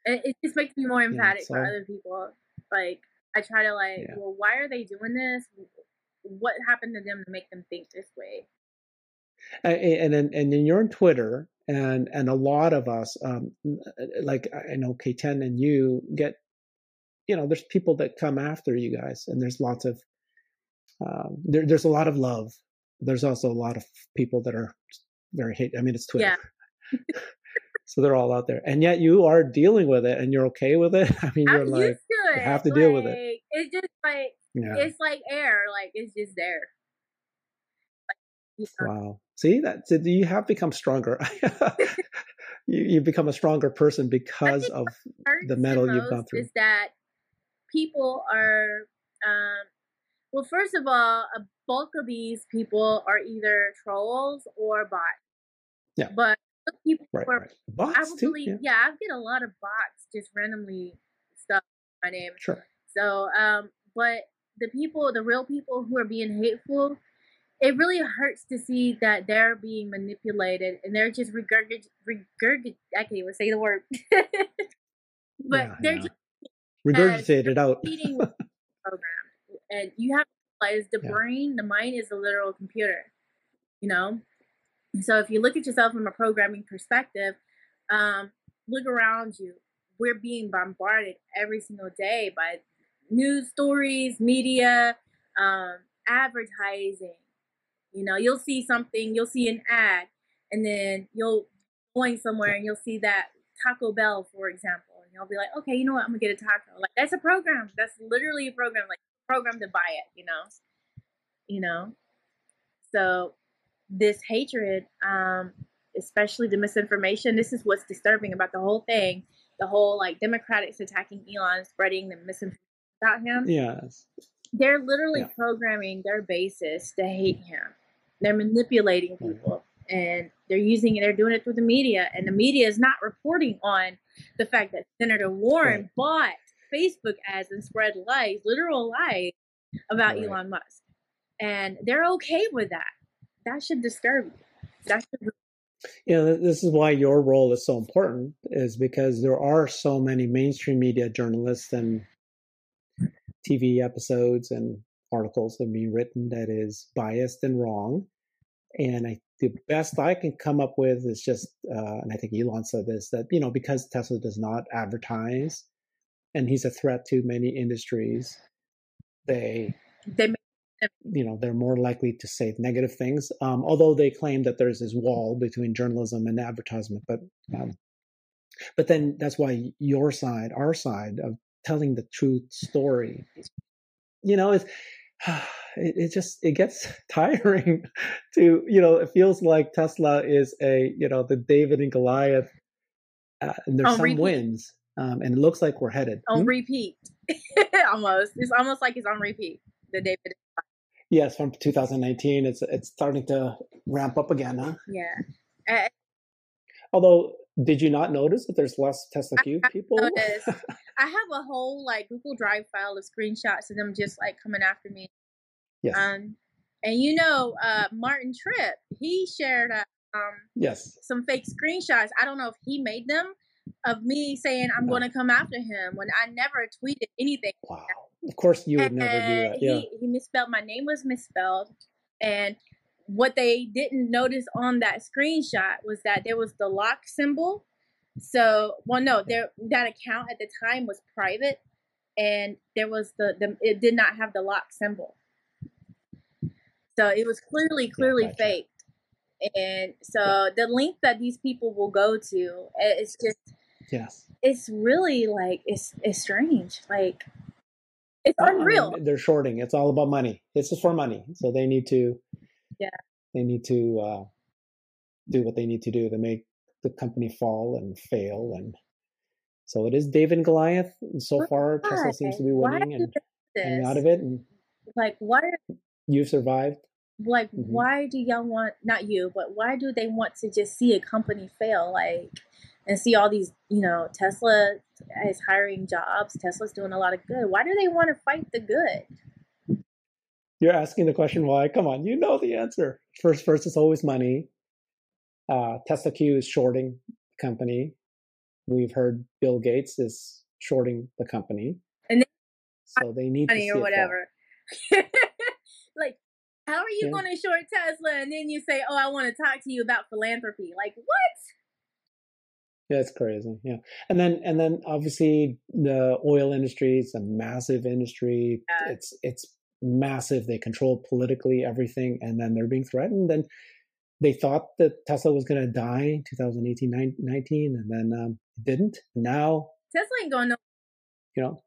it just makes me more empathic for other people. Like, I try to well, why are they doing this? What happened to them to make them think this way? And then you're on Twitter, and a lot of us, like I know K10 and you get, you know, there's people that come after you guys, and there's lots of, there's a lot of love. There's also a lot of people that are very hate. I mean, it's Twitter. Yeah. So they're all out there, and yet you are dealing with it, and you're okay with it. I mean, you're like, you have to deal with it. It's just like. Yeah. It's like air, like it's just there. Like, you know. Wow. See that? So you have become stronger. you become a stronger person because of the metal you've gone through. Is that people are, well, first of all, a bulk of these people are either trolls or bots. Yeah. But people bots I would believe, too. Yeah. I get a lot of bots just randomly stuff my name. Sure. So, but the real people who are being hateful, it really hurts to see that they're being manipulated and they're just regurgitated. I can't even say the word. But yeah, they're just regurgitated out. Program. And you have to realize the brain, the mind is a literal computer, you know? So if you look at yourself from a programming perspective, look around you. We're being bombarded every single day by news stories, media, advertising. You know, you'll see something, you'll see an ad, and then you'll going somewhere and you'll see that Taco Bell, for example, and you'll be like, okay, you know what, I'm gonna get a taco. Like, that's a program. That's literally a program, like programmed to buy it, you know? You know? So this hatred, especially the misinformation, this is what's disturbing about the whole thing. The whole like Democrats attacking Elon, spreading the misinformation about him. Yes. They're literally programming their basis to hate him. They're manipulating people, and they're using it. They're doing it through the media, and the media is not reporting on the fact that Senator Warren bought Facebook ads and spread lies, literal lies about Elon Musk. And they're okay with that. That should disturb you. That should. Yeah, this is why your role is so important, is because there are so many mainstream media journalists and TV episodes and articles that are being written that is biased and wrong. And the best I can come up with is just, and I think Elon said this, that, you know, because Tesla does not advertise and he's a threat to many industries, they you know, they're more likely to say negative things, although they claim that there's this wall between journalism and advertisement. But then that's why your side, our side of telling the truth story, you know, it gets tiring to, you know, it feels like Tesla is a, you know, the David and Goliath, and there's some wins, and it looks like we're headed. On repeat, almost. It's almost like it's on repeat, the David and Goliath. Yes, from 2019, it's starting to ramp up again, huh? Yeah. Although, did you not notice that there's less Tesla Q people? I noticed. I have a whole like Google Drive file of screenshots of them just like coming after me. Yes. And you know, Martin Tripp, he shared some fake screenshots. I don't know if he made them, of me saying I'm going to come after him when I never tweeted anything. Wow. Of course you would never do that. Yeah. He misspelled. My name was misspelled. And what they didn't notice on that screenshot was that there was the lock symbol. So, well, no, that account at the time was private, and there was it did not have the lock symbol. So it was clearly fake. And so the link that these people will go to, it's just, it's really like, it's strange. Like, it's unreal. I mean, they're shorting. It's all about money. This is for money. So they need to, do what they need to do to make the company fall and fail. And so it is David and Goliath. And so far, Tesla seems to be winning and out of it. And like, what? You've survived. Like, why do y'all want, not you, but why do they want to just see a company fail? Like, and see all these, you know, Tesla is hiring jobs. Tesla's doing a lot of good. Why do they want to fight the good? You're asking the question why? Come on, you know the answer. First, it's always money. Tesla Q is shorting the company. We've heard Bill Gates is shorting the company. And so they need money to see or whatever. Like, how are you going to short Tesla and then you say, oh, I want to talk to you about philanthropy? Like, what? That's crazy. Yeah. And then obviously the oil industry is a massive industry. Yeah. It's massive. They control politically everything, and then they're being threatened. And they thought that Tesla was going to die in 2018, 19, and then it didn't. Now Tesla ain't going nowhere. You know.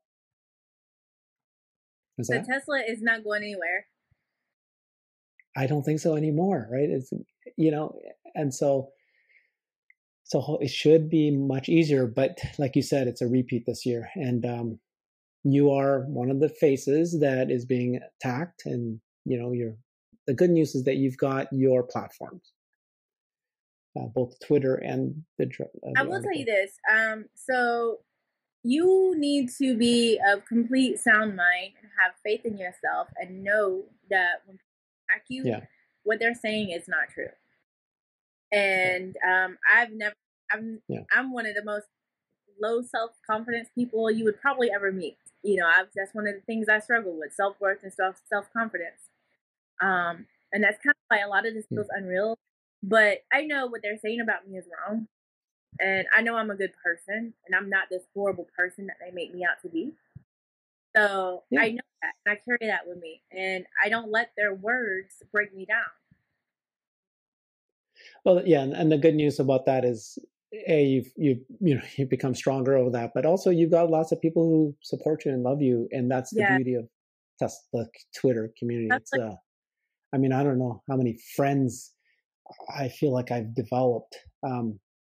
So Tesla is not going anywhere. I don't think so anymore, right? It's, you know, and so it should be much easier, but like you said, it's a repeat this year. And you are one of the faces that is being attacked, and you know, the good news is that you've got your platforms, both Twitter and the. I will tell you this. So you need to be of complete sound mind and have faith in yourself, and know that when people attack you, what they're saying is not true. And I'm one of the most low self-confidence people you would probably ever meet. You know, that's one of the things I struggle with, self-worth and self-confidence. And that's kind of why a lot of this feels unreal. But I know what they're saying about me is wrong. And I know I'm a good person, and I'm not this horrible person that they make me out to be. So I know that, and I carry that with me. And I don't let their words break me down. Well, yeah, and the good news about that is, A, you've become stronger over that, but also you've got lots of people who support you and love you, and that's the beauty of Tesla Twitter community. It's, I mean, I don't know how many friends I feel like I've developed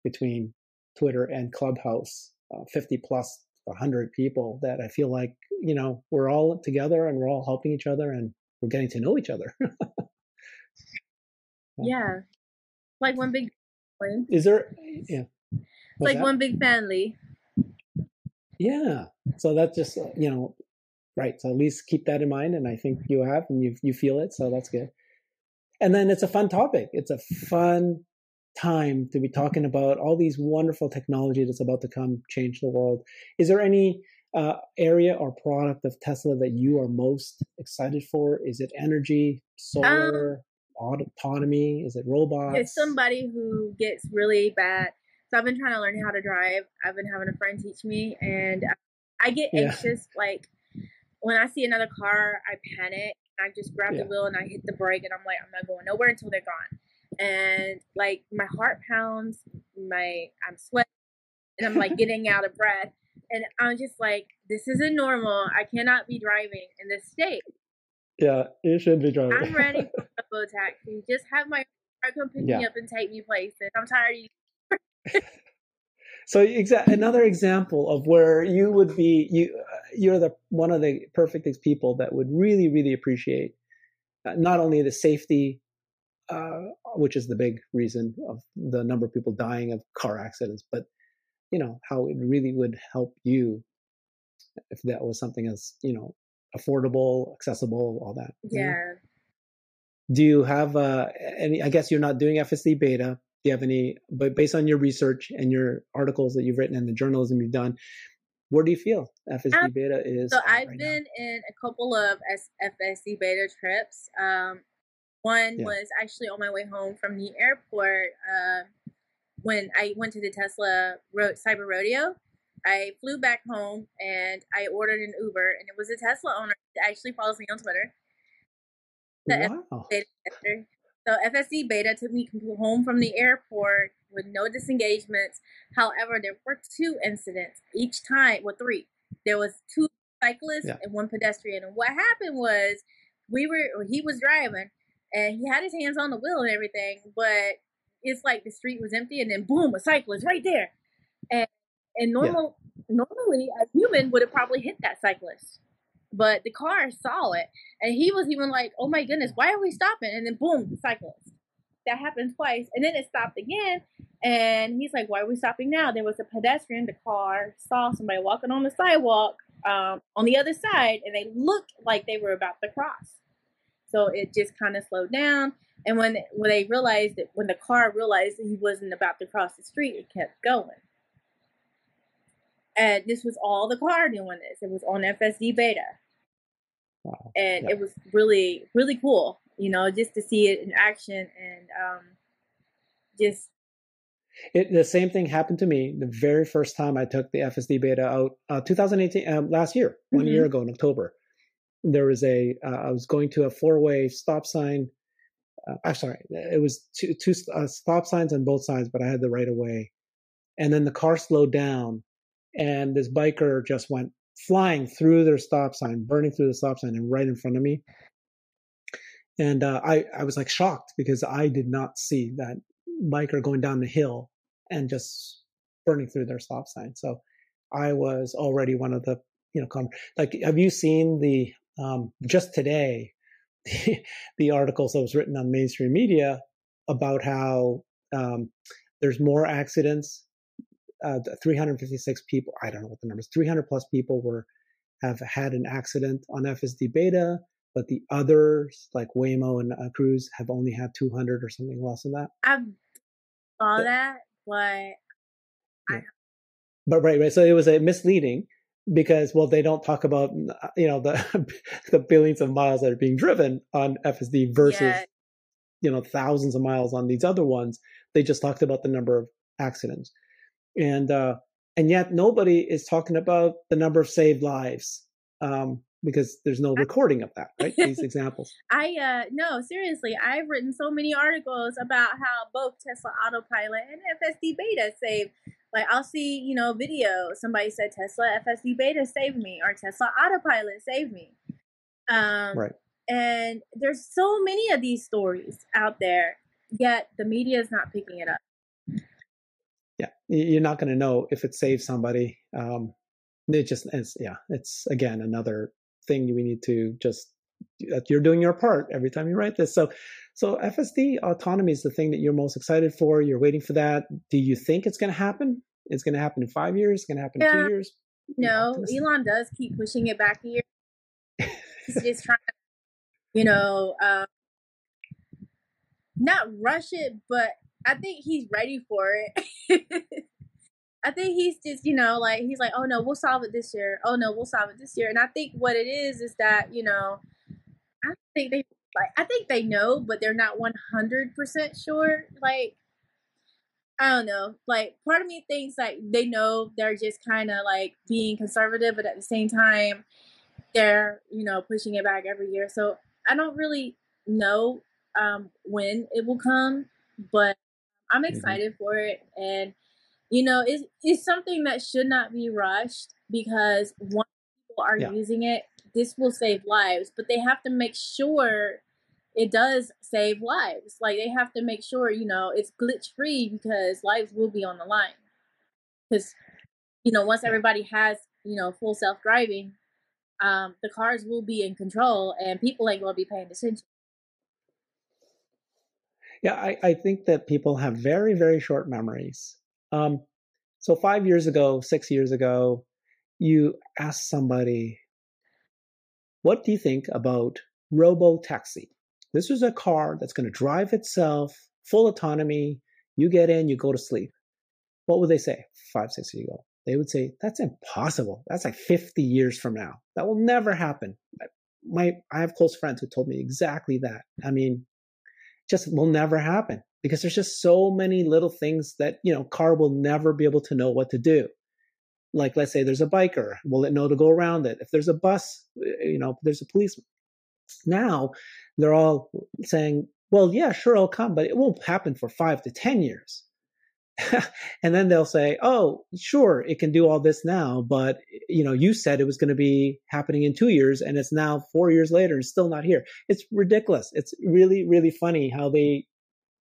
between Twitter and Clubhouse, 50 plus 100 people that I feel like, you know, we're all together and we're all helping each other and we're getting to know each other. Yeah, like one big family. Is there? Yeah. What's like that? One big family. Yeah. So that's just, you know, right. So at least keep that in mind, and I think you have, and you feel it. So that's good. And then it's a fun topic. It's a fun time to be talking about all these wonderful technology that's about to come change the world. Is there any area or product of Tesla that you are most excited for? Is it energy, solar, autonomy? Is it robots? It's somebody who gets really bad. So I've been trying to learn how to drive. I've been having a friend teach me, and I get anxious. Like when I see another car, I panic. I just grab the wheel and I hit the brake, and I'm like, I'm not going nowhere until they're gone. And like my heart pounds, I'm sweating, and I'm like getting out of breath, and I'm just like, this isn't normal. I cannot be driving in this state. Yeah, you should be driving. I'm ready for a robo taxi. Just have my car come pick me up and take me places. I'm tired of you. So another example of where you would be, you're the one of the perfectest people that would really, really appreciate not only the safety, which is the big reason of the number of people dying of car accidents, but you know how it really would help you if that was something as, you know, affordable, accessible, all that. Yeah. You know? Do you have any? I guess you're not doing FSD beta. Do you have any? But based on your research and your articles that you've written and the journalism you've done, where do you feel FSD beta is? So I've been in a couple of FSD beta trips. One was actually on my way home from the airport when I went to the Tesla Cyber Rodeo. I flew back home and I ordered an Uber, and it was a Tesla owner that actually follows me on Twitter. So FSD beta took me home from the airport with no disengagements. However, there were two incidents each time, well, three. There was two cyclists and one pedestrian. And what happened was he was driving, and he had his hands on the wheel and everything, but it's like the street was empty, and then boom, a cyclist right there. And normally a human would have probably hit that cyclist, but the car saw it, and he was even like, "Oh my goodness, why are we stopping?" And then boom, the cyclist. That happened twice, and then it stopped again. And he's like, "Why are we stopping now?" There was a pedestrian. The car saw somebody walking on the sidewalk on the other side, and they looked like they were about to cross. So it just kind of slowed down. And when the car realized that he wasn't about to cross the street, it kept going. And this was all the car doing this. It was on FSD beta. Wow. And it was really, really cool, you know, just to see it in action. And the same thing happened to me the very first time I took the FSD beta out, 2018, last year, one year ago in October. There was I was going to a four-way stop sign. I'm sorry, it was two stop signs on both sides, but I had the right of way. And then the car slowed down, and this biker just went flying through their stop sign, burning through the stop sign, and right in front of me. And I was like shocked because I did not see that biker going down the hill and just burning through their stop sign. So I was already one of the, you know, like, have you seen the? Just today, the articles that was written on mainstream media about how there's more accidents. 356 people, I don't know what the numbers, 300 plus people have had an accident on FSD beta. but the others like Waymo and Cruise have only had 200 or something less than that. I saw that, but yeah. But right. So it was a misleading because, well, they don't talk about, you know, the billions of miles that are being driven on FSD versus, you know, thousands of miles on these other ones. They just talked about the number of accidents. And yet nobody is talking about the number of saved lives because there's no recording of that, right? These examples. No, seriously, I've written so many articles about how both Tesla Autopilot and FSD Beta saved. Like I'll see, you know, video. Somebody said Tesla FSD Beta saved me or Tesla Autopilot saved me. Right. And there's so many of these stories out there, yet the media is not picking it up. Yeah, you're not going to know if it saves somebody. It's again another thing we need to just. You're doing your part every time you write this. So FSD autonomy is the thing that you're most excited for. You're waiting for that. Do you think it's going to happen? It's going to happen in 5 years. It's going to happen in 2 years. No, Elon does keep pushing it back a year. He's just trying to, you know, not rush it, but I think he's ready for it. I think he's just, you know, like, he's like, oh, no, we'll solve it this year. Oh, no, we'll solve it this year. And I think what it is that, you know, I think they know, but they're not 100% sure. Like, I don't know. Like, part of me thinks like they know, they're just kind of like being conservative, but at the same time, they're, you know, pushing it back every year. So I don't really know when it will come, but I'm excited for it. And you know, it's something that should not be rushed because once people are using it, this will save lives. But they have to make sure it does save lives. Like they have to make sure, you know, it's glitch free because lives will be on the line. Because, you know, once everybody has, you know, full self driving, the cars will be in control and people ain't gonna be paying attention. Yeah, I think that people have very, very short memories. So 5 years ago, 6 years ago, you asked somebody, what do you think about robo-taxi? This is a car that's going to drive itself, full autonomy. You get in, you go to sleep. What would they say 5, 6 years ago? They would say, that's impossible. That's like 50 years from now. That will never happen. I have close friends who told me exactly that. I mean, just will never happen. Because there's just so many little things that, you know, car will never be able to know what to do. Like, let's say there's a biker. Will it know to go around it? If there's a bus, you know, there's a policeman. Now, they're all saying, well, yeah, sure, it'll come, but it won't happen for 5 to 10 years. And then they'll say, oh, sure, it can do all this now, but, you know, you said it was going to be happening in 2 years, and it's now 4 years later and still not here. It's ridiculous. It's really, really funny how they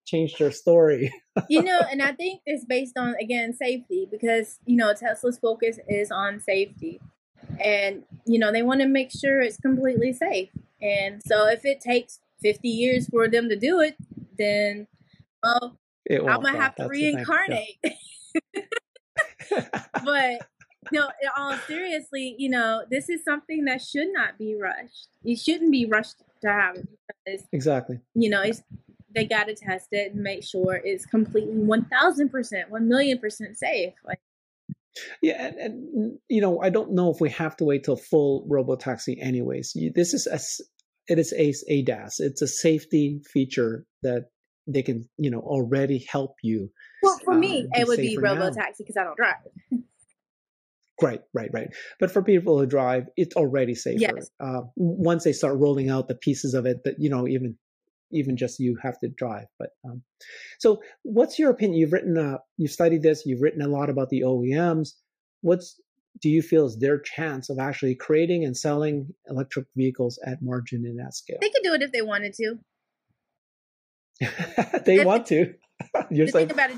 changed their story. You know, and I think it's based on, again, safety because, you know, Tesla's focus is on safety and, you know, they want to make sure it's completely safe. And so if it takes 50 years for them to do it, then, well, I'm going to have to reincarnate. But no, in all seriously, you know, this is something that should not be rushed. It shouldn't be rushed to happen. Exactly. You know, it's, they got to test it and make sure it's completely 1,000%, 1,000,000% safe. Like, yeah, and you know, I don't know if we have to wait till full robotaxi anyways. This is it is ADAS. It's a safety feature that they can, you know, already help you. Well, for me, it would be robotaxi because I don't drive. Right. But for people who drive, it's already safer. Yes. Once they start rolling out the pieces of it that, you know, even just you have to drive. But so what's your opinion? You've studied this, you've written a lot about the OEMs. Do you feel is their chance of actually creating and selling electric vehicles at margin and at scale? They could do it if they wanted to. The thing about it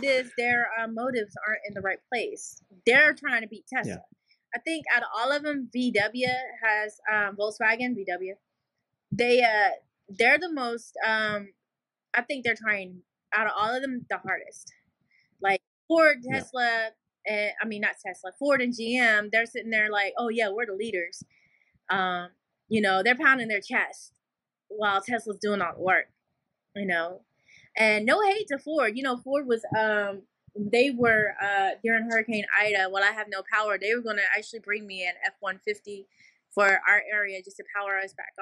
is their motives aren't in the right place. They're trying to beat Tesla. Yeah. I think out of all of them, Volkswagen VW, they're the most, I think they're trying, out of all of them, the hardest. Like Ford and GM, they're sitting there like, oh yeah, we're the leaders. You know, they're pounding their chest. while Tesla's doing all the work, you know. And no hate to Ford. You know, Ford was, they were, during Hurricane Ida, while I have no power, they were going to actually bring me an F-150 for our area just to power us back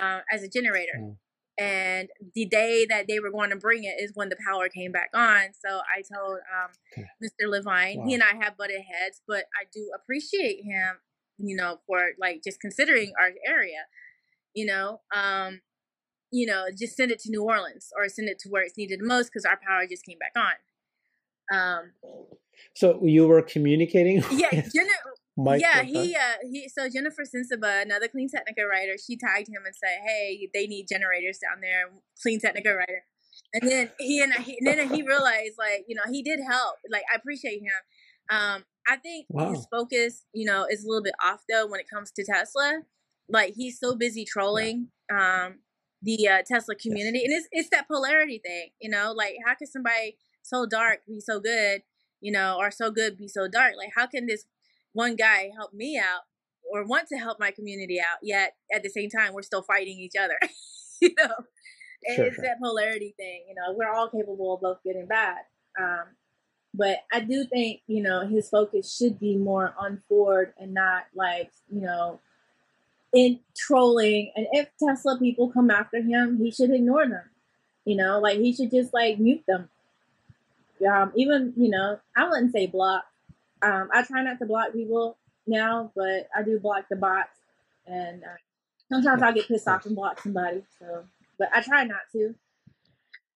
on as a generator. Mm. And the day that they were going to bring it is when the power came back on. So I told Mr. Levine, wow. He and I have butted heads, but I do appreciate him, you know, for like just considering our area, you know, just send it to New Orleans or send it to where it's needed the most because our power just came back on. So you were communicating? Yeah, so Jennifer Sensiba, another Clean Technica writer, she tagged him and said, "Hey, they need generators down there." Clean Technica writer, and then he realized, like, you know, he did help. Like, I appreciate him. I think wow. His focus, you know, is a little bit off though when it comes to Tesla. Like, he's so busy trolling the Tesla community, yes. And it's that polarity thing, you know. Like, how can somebody so dark be so good, you know, or so good be so dark? Like, how can this one guy helped me out or want to help my community out, yet at the same time, we're still fighting each other, you know, sure, it's sure. That polarity thing, you know, we're all capable of both good and bad. But I do think, you know, his focus should be more on Ford and not like, you know, in trolling. And if Tesla people come after him, he should ignore them, you know, like he should just like mute them. Even, you know, I wouldn't say block. I try not to block people now, but I do block the bots, and sometimes I'll get pissed off and block somebody. So, but I try not to.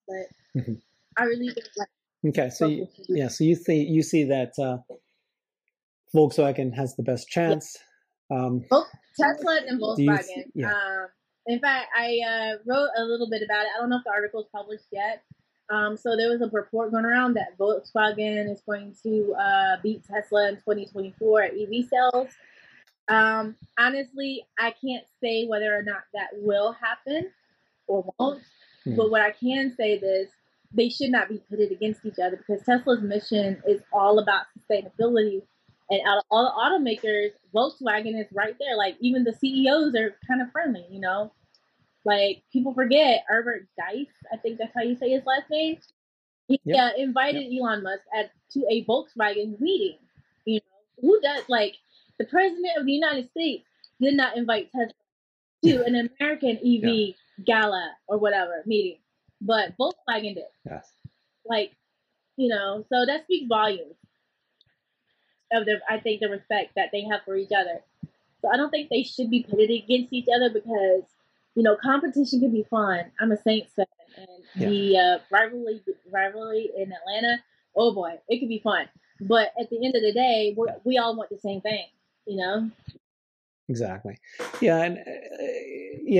But mm-hmm. I really don't like. Okay, so you see that Volkswagen has the best chance. Yeah. Both Tesla and Volkswagen. In fact, I wrote a little bit about it. I don't know if the article is published yet. So there was a report going around that Volkswagen is going to beat Tesla in 2024 at EV sales. Honestly, I can't say whether or not that will happen or won't. Mm. But what I can say is they should not be pitted against each other because Tesla's mission is all about sustainability. And out of all the automakers, Volkswagen is right there. Like, even the CEOs are kind of friendly, you know. Like, people forget Herbert Dice, I think that's how you say his last name. He invited Elon Musk to a Volkswagen meeting. You know, who does, like, the president of the United States did not invite Tesla to an American EV gala or whatever meeting, but Volkswagen did. Yes. Like, you know, so that speaks volumes of the, I think, the respect that they have for each other. So I don't think they should be pitted against each other because, you know, competition can be fun. I'm a Saints fan, and the rivalry in Atlanta, oh boy, it could be fun. But at the end of the day, we all want the same thing, you know? Exactly. Yeah, and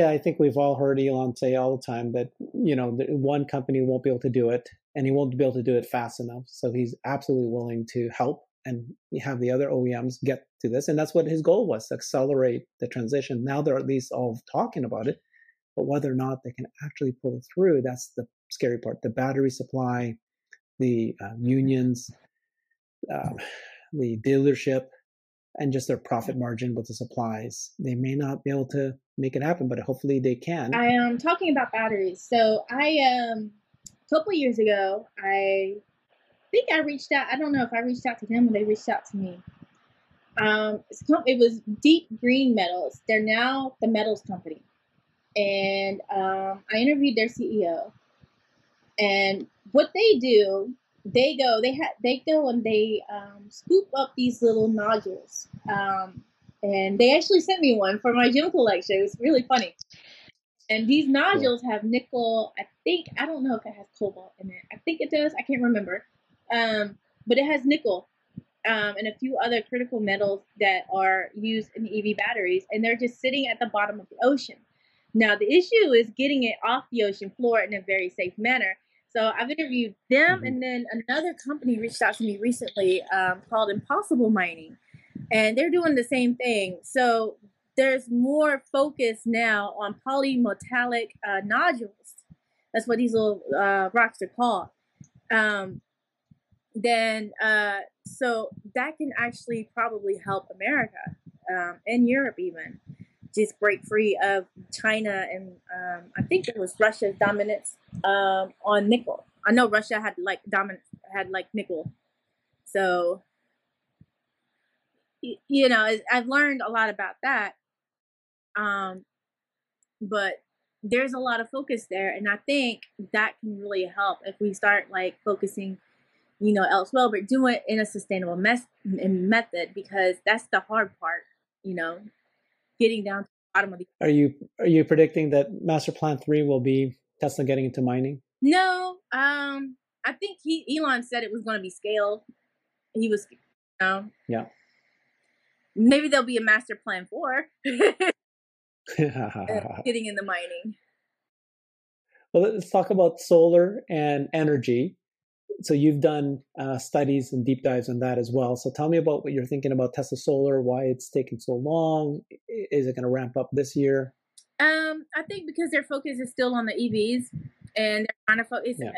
I think we've all heard Elon say all the time that, you know, one company won't be able to do it, and he won't be able to do it fast enough. So he's absolutely willing to help and have the other OEMs get to this. And that's what his goal was, to accelerate the transition. Now they're at least all talking about it, but whether or not they can actually pull it through, that's the scary part. The battery supply, the unions, the dealership, and just their profit margin with the supplies. They may not be able to make it happen, but hopefully they can. I am talking about batteries. So I, a couple of years ago, I think I reached out. I don't know if I reached out to them or they reached out to me. It was Deep Green Metals. They're now the metals company. And I interviewed their CEO. And what they do, they go and scoop up these little nodules. And they actually sent me one for my gym collection. It was really funny. And these nodules have nickel. I think, I don't know if it has cobalt in it. I think it does. I can't remember. But it has nickel and a few other critical metals that are used in EV batteries, and they're just sitting at the bottom of the ocean. Now, the issue is getting it off the ocean floor in a very safe manner. So I've interviewed them, and then another company reached out to me recently called Impossible Mining, and they're doing the same thing. So there's more focus now on polymetallic nodules. That's what these little rocks are called. So that can actually probably help America and Europe even. just break free of China and I think it was Russia's dominance on nickel. I know Russia had like dominance, had like nickel. So, you know, I've learned a lot about that. But there's a lot of focus there. And I think that can really help if we start like focusing, you know, elsewhere, but do it in a sustainable method, because that's the hard part, you know, getting down to the bottom of the. Are you predicting that Master Plan 3 will be Tesla getting into mining? No, I think Elon said it was going to be scaled. He was, you know, yeah. Maybe there'll be a Master Plan 4 getting into mining. Well, let's talk about solar and energy. So you've done studies and deep dives on that as well. So tell me about what you're thinking about Tesla Solar, why it's taken so long. Is it going to ramp up this year? I think because their focus is still on the EVs and they're trying to focus. Yeah.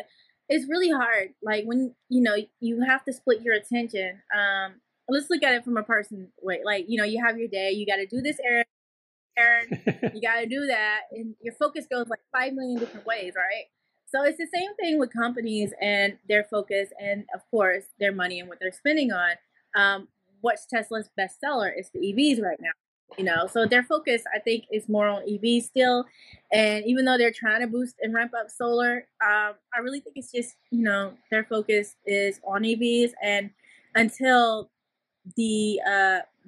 It's really hard. Like when, you know, you have to split your attention. Let's look at it from a person's way. Like, you know, you have your day, you got to do this errand, you got to do that. And your focus goes like 5 million different ways, right? So it's the same thing with companies and their focus and, of course, their money and what they're spending on. What's Tesla's bestseller is the EVs right now, you know. So their focus, I think, is more on EVs still. And even though they're trying to boost and ramp up solar, I really think it's just, you know, their focus is on EVs. And until the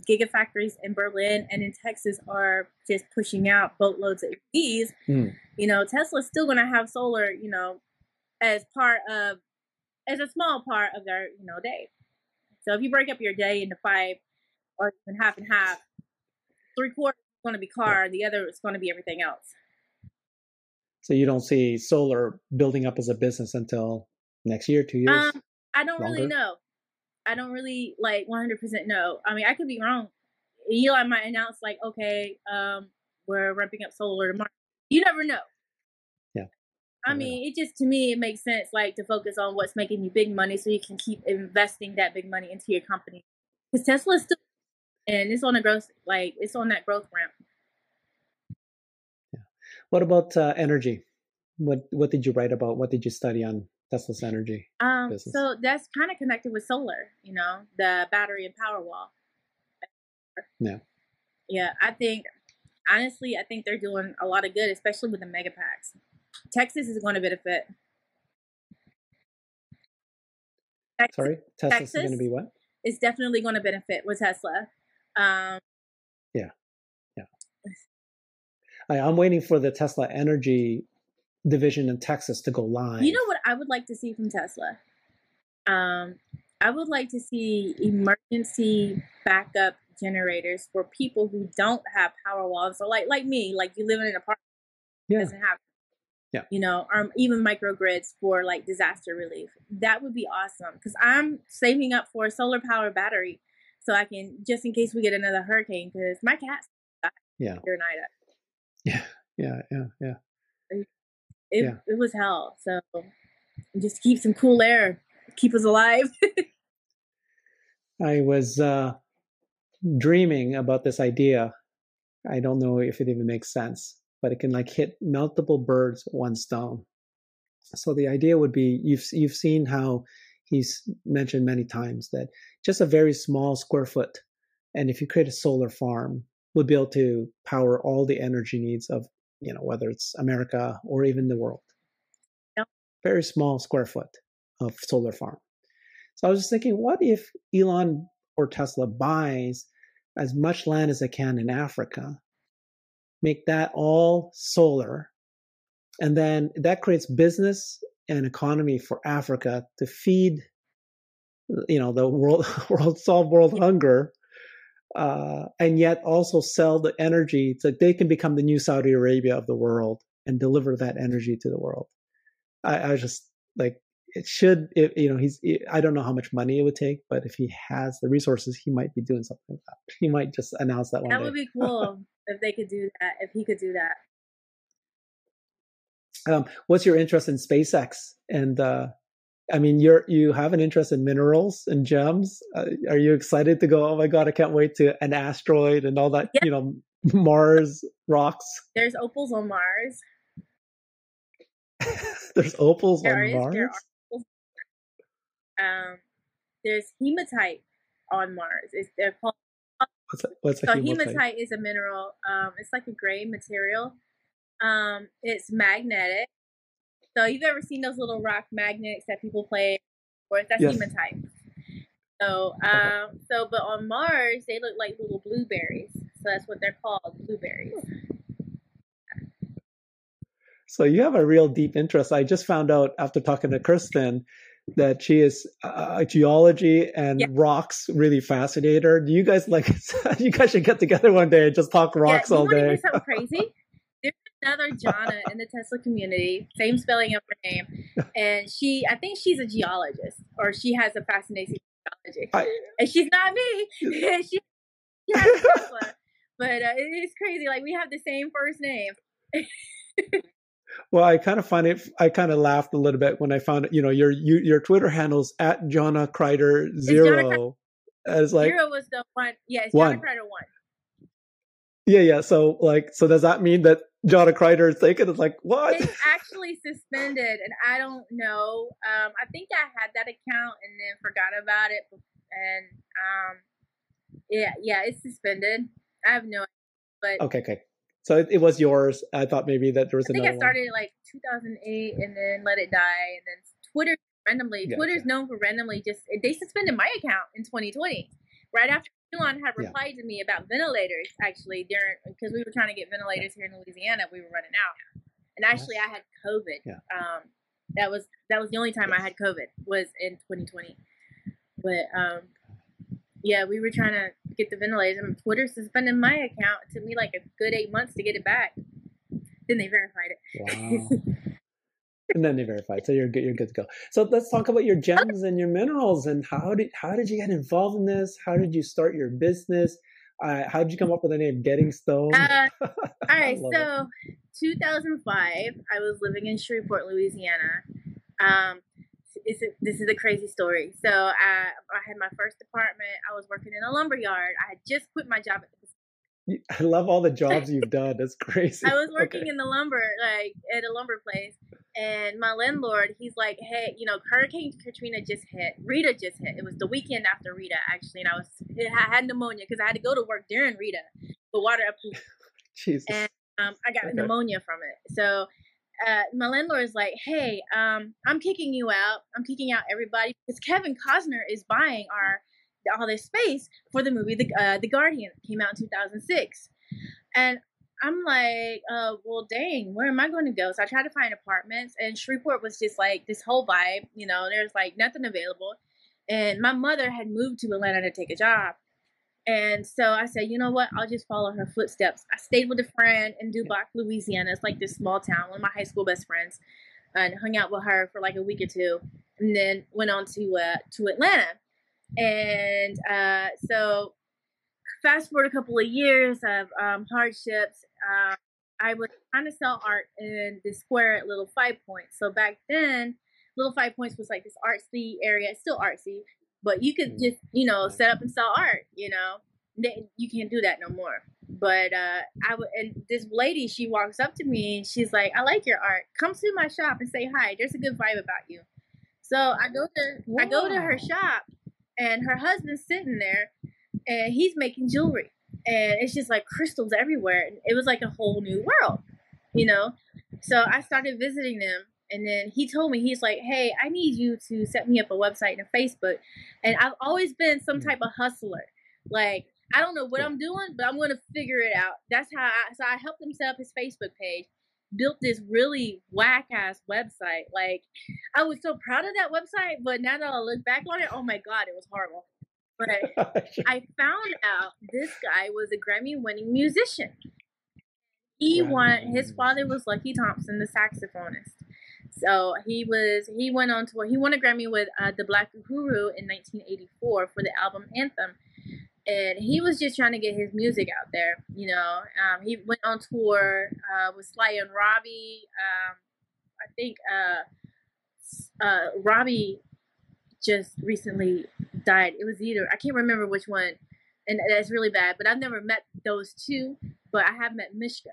gigafactories in Berlin and in Texas are just pushing out boatloads of EVs, you know, Tesla's still going to have solar, you know, as a small part of their, you know, day. So if you break up your day into 5 or even half and half, 3/4 is going to be car and the other is going to be everything else. So you don't see solar building up as a business until next year, 2 years? I don't really know. I don't really like 100% know. I mean, I could be wrong. Elon might announce like, okay, we're ramping up solar tomorrow. You never know. Yeah. I mean, it just, to me, it makes sense like to focus on what's making you big money so you can keep investing that big money into your company. Because Tesla's still, and it's on a growth, like it's on that growth ramp. Yeah. What about energy? What did you write about? What did you study on Tesla's energy business? So that's kind of connected with solar, you know, the battery and power wall. Yeah. Yeah, I think, honestly, I think they're doing a lot of good, especially with the mega packs. Texas is going to benefit. Sorry? Texas is going to be what? It's definitely going to benefit with Tesla. Yeah. I'm waiting for the Tesla energy division in Texas to go live. You know what I would like to see from Tesla? I would like to see emergency backup generators for people who don't have power walls. So like me, like you live in an apartment that doesn't have, you know, or even microgrids for like disaster relief. That would be awesome because I'm saving up for a solar power battery so I can, just in case we get another hurricane, because my cat's during Ida. Yeah. It was hell. So just keep some cool air, keep us alive. I was dreaming about this idea. I don't know if it even makes sense, but it can like hit multiple birds with one stone. So the idea would be, you've seen how he's mentioned many times that just a very small square foot, and if you create a solar farm, would be able to power all the energy needs of, you know, whether it's America or even the world. Yep. Very small square foot of solar farm. So I was just thinking, what if Elon or Tesla buys as much land as they can in Africa, make that all solar, and then that creates business and economy for Africa to feed, you know, the world solve world hunger. And yet also sell the energy so they can become the new Saudi Arabia of the world and deliver that energy to the world. I was just like, I don't know how much money it would take, but if he has the resources, he might be doing something like that. He might just announce that one day. That would be cool if they could do that, if he could do that. What's your interest in SpaceX? And, I mean, you have an interest in minerals and gems. Are you excited to go, oh my God, I can't wait to an asteroid and all that, you know, Mars rocks. There's opals on Mars. There's opals on Mars? There are opals. There's hematite on Mars. They're called. What's a hematite? Hematite is a mineral. It's like a gray material. It's magnetic. So you've ever seen those little rock magnets that people play with? That's hematite. So, but on Mars they look like little blueberries. So that's what they're called, blueberries. So you have a real deep interest. I just found out after talking to Kristen that she is geology and rocks really fascinate her. Do you guys like? You guys should get together one day and just talk rocks all day. Hear something crazy. There's another Johnna in the Tesla community, same spelling of her name, and she, I think she's a geologist, or she has a fascination with geology. And she's not me. she has a Tesla, but it is crazy. Like we have the same first name. Well, I kind of find it. I kind of laughed a little bit when I found, you know, your Twitter handle's at Johnna Crider 0. As like 0 was the one. Yes, yeah, Johnna Crider 1. Yeah. So like, so does that mean that Johnna Crider is taken? It's like what? It's actually suspended, and I don't know. I think I had that account and then forgot about it, and it's suspended. I have no idea. But okay. So it was yours. I thought maybe that there was another one. I think I started like 2008 and then let it die. And then Twitter randomly, Twitter's known for randomly just, they suspended my account in 2020. Right after Elon had replied to me about ventilators, actually, because we were trying to get ventilators here in Louisiana. We were running out. And actually I had COVID. Yeah. That was the only time I had COVID was in 2020. But we were trying to get the ventilators. I mean, Twitter suspended my account. It took me like a good 8 months to get it back. Then they verified it. Wow. And then they verified. So you're good. You're good to go. So let's talk about your gems and your minerals and how did you get involved in this? How did you start your business? How did you come up with the name Getting Stoned? All right. So 2005, I was living in Shreveport, Louisiana. This is a crazy story. So I had my first apartment. I was working in a lumber yard. I had just quit my job. I love all the jobs you've done. That's crazy. I was working in the lumber, like at a lumber place. And my landlord, he's like, hey, you know, Hurricane Katrina just hit. Rita just hit. It was the weekend after Rita, actually. And I had pneumonia because I had to go to work during Rita. The water up here. Jesus. And I got pneumonia from it. So my landlord is like, hey, I'm kicking you out. I'm kicking out everybody because Kevin Costner is buying all this space for the movie The Guardian. It came out in 2006. And I'm like, well, dang, where am I going to go? So I tried to find apartments, and Shreveport was just like this whole vibe. You know, there's like nothing available. And my mother had moved to Atlanta to take a job. And so I said, you know what? I'll just follow her footsteps. I stayed with a friend in Duboc, Louisiana. It's like this small town, one of my high school best friends, and hung out with her for like a week or two, and then went on to Atlanta. And so fast forward a couple of years of hardships. I was trying to sell art in the square at Little Five Points. So back then, Little Five Points was like this artsy area. It's still artsy. But you could just, you know, set up and sell art, you know. You can't do that no more. But and this lady, she walks up to me and she's like, I like your art. Come to my shop and say hi. There's a good vibe about you. So I go to her shop, and her husband's sitting there, and he's making jewelry. And it's just like crystals everywhere. And it was like a whole new world, you know. So I started visiting them. And then he told me, he's like, hey, I need you to set me up a website and a Facebook. And I've always been some type of hustler. Like, I don't know what I'm doing, but I'm going to figure it out. That's how I helped him set up his Facebook page, built this really whack-ass website. Like, I was so proud of that website, but now that I look back on it, oh my God, it was horrible. But I found out this guy was a Grammy-winning musician. His father was Lucky Thompson, the saxophonist. So he went on tour. He won a Grammy with the Black Uhuru in 1984 for the album Anthem. And he was just trying to get his music out there, you know. He went on tour with Sly and Robbie. I think Robbie just recently died. It was either, I can't remember which one, and that's really bad, but I've never met those two. But I have met Mishka.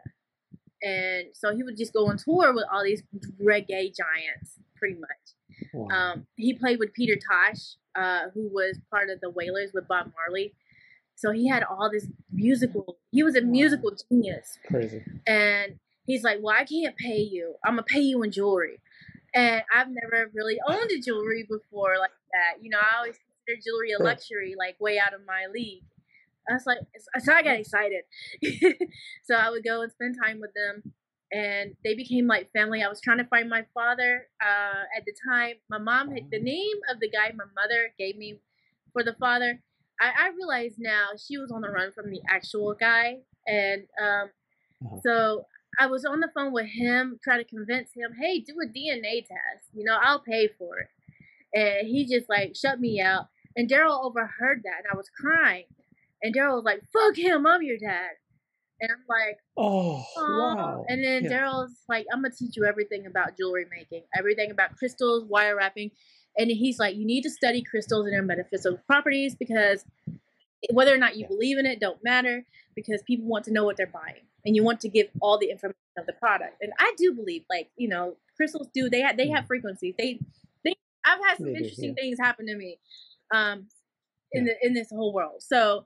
And so he would just go on tour with all these reggae giants, pretty much. Wow. He played with Peter Tosh, who was part of the Wailers with Bob Marley. So he had all this musical, he was a musical genius. Crazy. And he's like, well, I can't pay you. I'm going to pay you in jewelry. And I've never really owned a jewelry before like that. You know, I always consider jewelry a luxury, like way out of my league. I was like, so I got excited. So I would go and spend time with them, and they became like family. I was trying to find my father at the time. My mom had the name of the guy my mother gave me for the father. I realize now she was on the run from the actual guy. And so I was on the phone with him, trying to convince him, hey, do a DNA test. You know, I'll pay for it. And he just like shut me out. And Daryl overheard that, and I was crying. And Daryl was like, fuck him, I'm your dad. And I'm like, oh, wow. And then Daryl's like, I'm going to teach you everything about jewelry making, everything about crystals, wire wrapping. And he's like, you need to study crystals and their metaphysical properties, because whether or not you believe in it don't matter, because people want to know what they're buying. And you want to give all the information of the product. And I do believe, like, you know, crystals do, they have frequencies. I've had some interesting things happen to me in this whole world. So,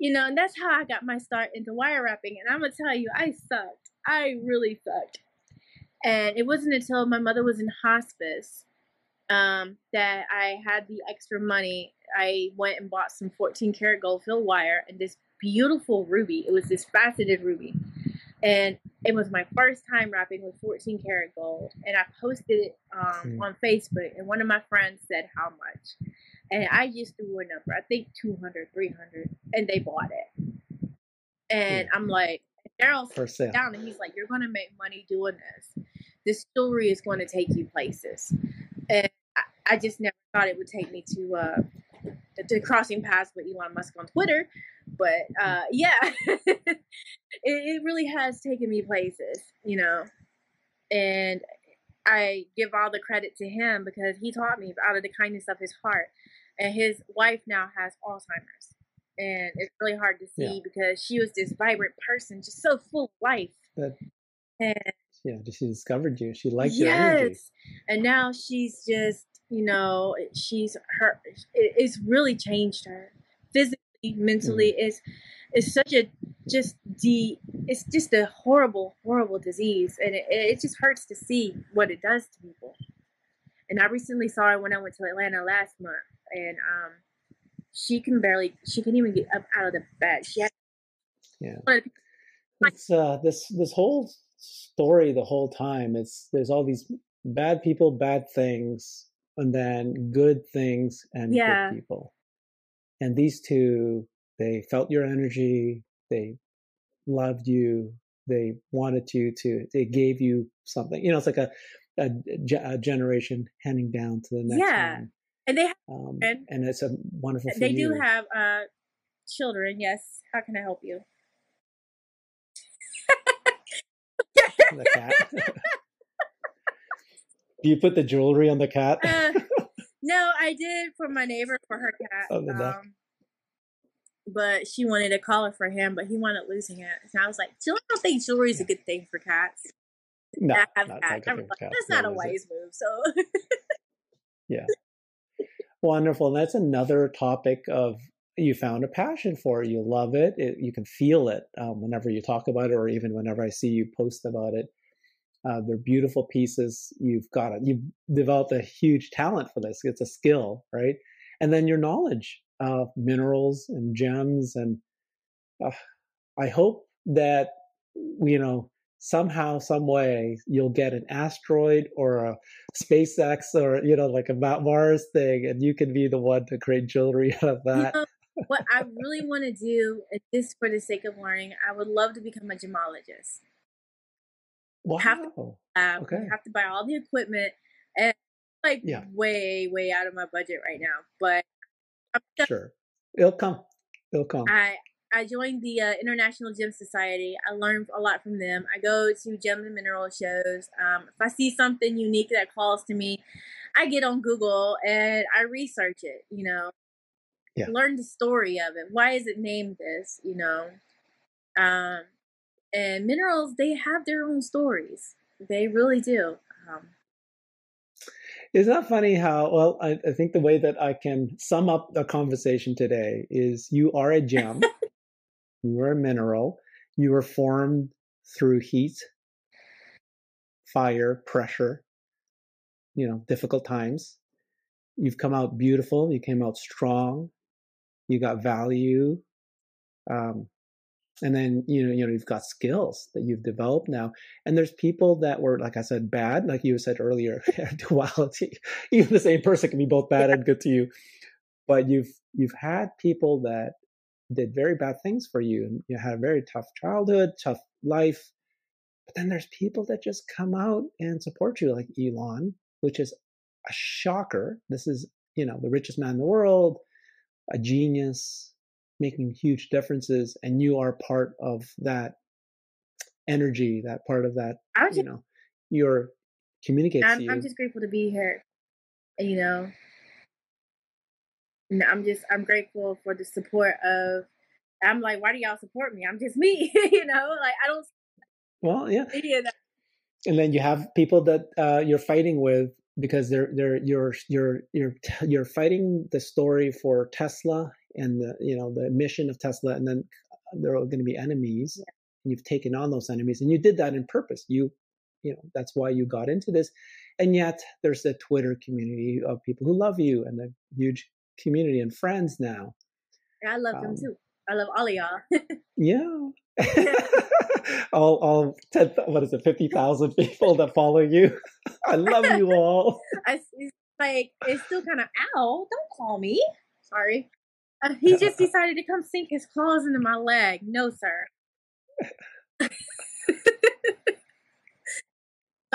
you know, and that's how I got my start into wire wrapping. And I'm going to tell you, I sucked. I really sucked. And it wasn't until my mother was in hospice that I had the extra money. I went and bought some 14-karat gold field wire and this beautiful ruby. It was this faceted ruby. And it was my first time wrapping with 14-karat gold. And I posted it on Facebook. And one of my friends said, how much? And I just threw a number, I think 200, 300, and they bought it. And I'm like, Daryl's down, and he's like, you're going to make money doing this. This jewelry is going to take you places. And I just never thought it would take me to crossing paths with Elon Musk on Twitter. But it really has taken me places, you know. And I give all the credit to him, because he taught me out of the kindness of his heart. And his wife now has Alzheimer's. And it's really hard to see because she was this vibrant person, just so full of life. She discovered you. She liked your energy. Yes. And now she's just, you know, it's really changed her physically, mentally. It's such a it's just a horrible, horrible disease. And it just hurts to see what it does to people. And I recently saw her when I went to Atlanta last month. And she can even get up out of the bed. It's this whole story the whole time. There's all these bad people, bad things, and then good things and good people. And these two, they felt your energy. They loved you. They wanted you to. They gave you something. You know, it's like a generation handing down to the next one. And they have and it's a wonderful thing. They do have children, yes. How can I help you? The cat. Do you put the jewelry on the cat? No, I did for my neighbor, for her cat. But she wanted a collar for him, but he wound up losing it. And I was like, I don't think jewelry is a good thing for cats. No, that's not a wise move. So Wonderful. And that's another topic of, you found a passion for it. You love it. You can feel it whenever you talk about it, or even whenever I see you post about it. They're beautiful pieces. You've developed a huge talent for this. It's a skill, right? And then your knowledge of minerals and gems. And I hope that, you know, somehow, some way, you'll get an asteroid or a SpaceX or, you know, like a Mars thing, and you can be the one to create jewelry out of that. You know, what I really want to do, just for the sake of learning, I would love to become a gemologist. Wow. Have to buy all the equipment, and way, way out of my budget right now. But I'm sure it'll come. It'll come. I joined the International Gem Society. I learned a lot from them. I go to gem and mineral shows. If I see something unique that calls to me, I get on Google and I research it, you know. Learn the story of it. Why is it named this, you know? And minerals, they have their own stories. They really do. Isn't that funny how, well, I think the way that I can sum up the conversation today is you are a gem, you are a mineral, you are formed through heat, fire, pressure, difficult times. You've come out beautiful, you came out strong, you got value. And then, you've got skills that you've developed now. And there's people that were, like I said, bad, like you said earlier, duality. Even the same person can be both bad and good to you. But you've had people that did very bad things for you. And you had a very tough childhood, tough life. But then there's people that just come out and support you, like Elon, which is a shocker. This is, the richest man in the world, a genius, making huge differences, and you are part of that energy, that part of that, your communication. I'm just grateful to be here, and I'm grateful for the support of, I'm like, why do y'all support me? I'm just me, I don't. Well, yeah. And then you have people that you're fighting with, because you're fighting the story for Tesla and the mission of Tesla, and then there are going to be enemies. Yeah. You've taken on those enemies, and you did that in purpose. That's why you got into this. And yet there's the Twitter community of people who love you, and the huge community and friends now. And I love them too. I love all of y'all. Yeah. all 10, what is it, 50,000 people that follow you. I love you all. It's still kind of, ow, don't call me. Sorry. He just decided to come sink his claws into my leg. No, sir. But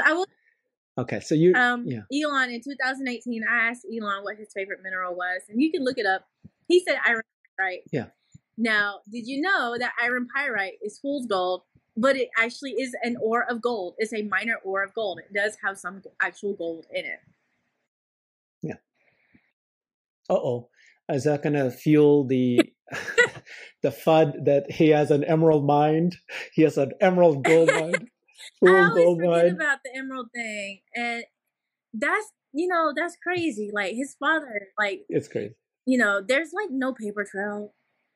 I will. Okay, so you. Elon, in 2018, I asked Elon what his favorite mineral was, and you can look it up. He said iron pyrite. Yeah. Now, did you know that iron pyrite is fool's gold, but it actually is an ore of gold. It's a minor ore of gold. It does have some actual gold in it. Yeah. Uh-oh. Is that going to fuel the FUD that he has an emerald mind? He has an emerald gold mind. I always forget about the emerald thing, and that's that's crazy. Like his father, it's crazy. There's no paper trail.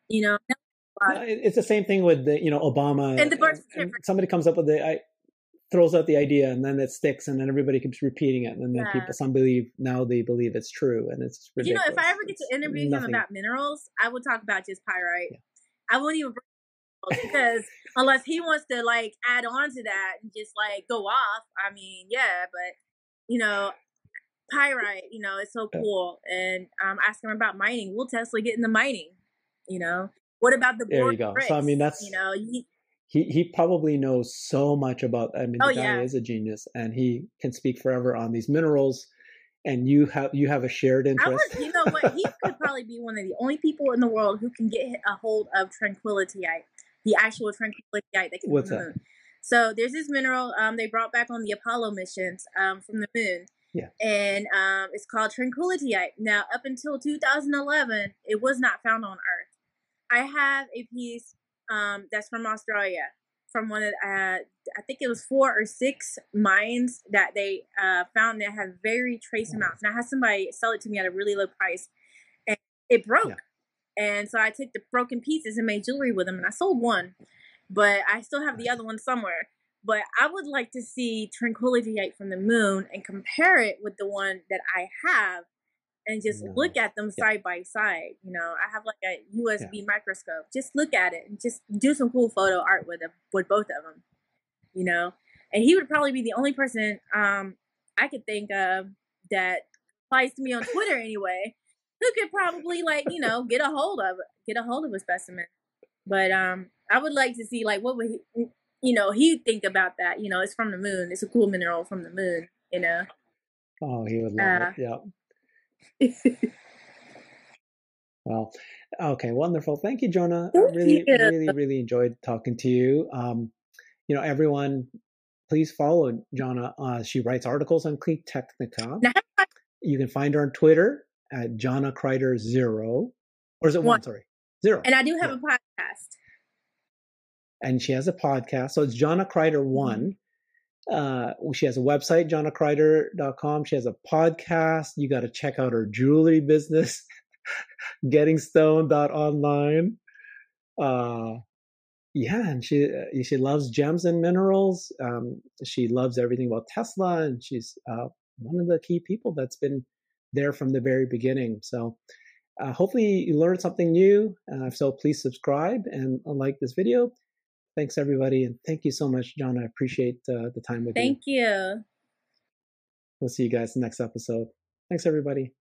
It's the same thing with the Obama and the birth certificate. Somebody comes up with throws out the idea, and then it sticks, and then everybody keeps repeating it, and then some believe it's true, and it's ridiculous. If I ever get to interview him about minerals, I will talk about just pyrite. Yeah. I won't even bring because unless he wants to add on to that and just go off. I mean, yeah, but pyrite, it's so cool. And ask him about mining. Will Tesla get into mining? What about the there you go? Bricks? So I mean, that's He probably knows so much about, the guy is a genius, and he can speak forever on these minerals, and you have a shared interest. He could probably be one of the only people in the world who can get a hold of tranquilityite, the actual tranquilityite that can be on the moon. So there's this mineral they brought back on the Apollo missions from the moon. Yeah. And it's called tranquilityite. Now, up until 2011, it was not found on Earth. I have a piece that's from Australia, from one of I think it was 4 or 6 mines that they found that have very trace amounts. And I had somebody sell it to me at a really low price, and it broke. Yeah. And so I took the broken pieces and made jewelry with them, and I sold one, but I still have the other one somewhere. But I would like to see tranquilityite from the moon and compare it with the one that I have, and just look at them side by side. I have a USB microscope. Just look at it and just do some cool photo art with both of them, And he would probably be the only person I could think of that applies to me on Twitter anyway, who could probably get a hold of a specimen. But I would like to see what would he, he'd think about that. It's from the moon. It's a cool mineral from the moon. Oh, he would love it. Yeah. Well, okay, wonderful. Thank you, Johnna. I really enjoyed talking to you. Everyone, please follow Johnna. She writes articles on Clean Technica. You can find her on Twitter at Johnna Crider 0, or is it 1? Sorry, 0. And I do have a podcast. and she has a podcast. So it's Johnna Crider 1. She has a website, johnnacryder.com. She has a podcast. You got to check out her jewelry business, gettingstoned.online. Yeah, and she loves gems and minerals. She loves everything about Tesla, and she's one of the key people that's been there from the very beginning. So hopefully you learned something new. So please subscribe and like this video. Thanks, everybody. And thank you so much, Johnna. I appreciate the time with you. Thank you. We'll see you guys in the next episode. Thanks, everybody.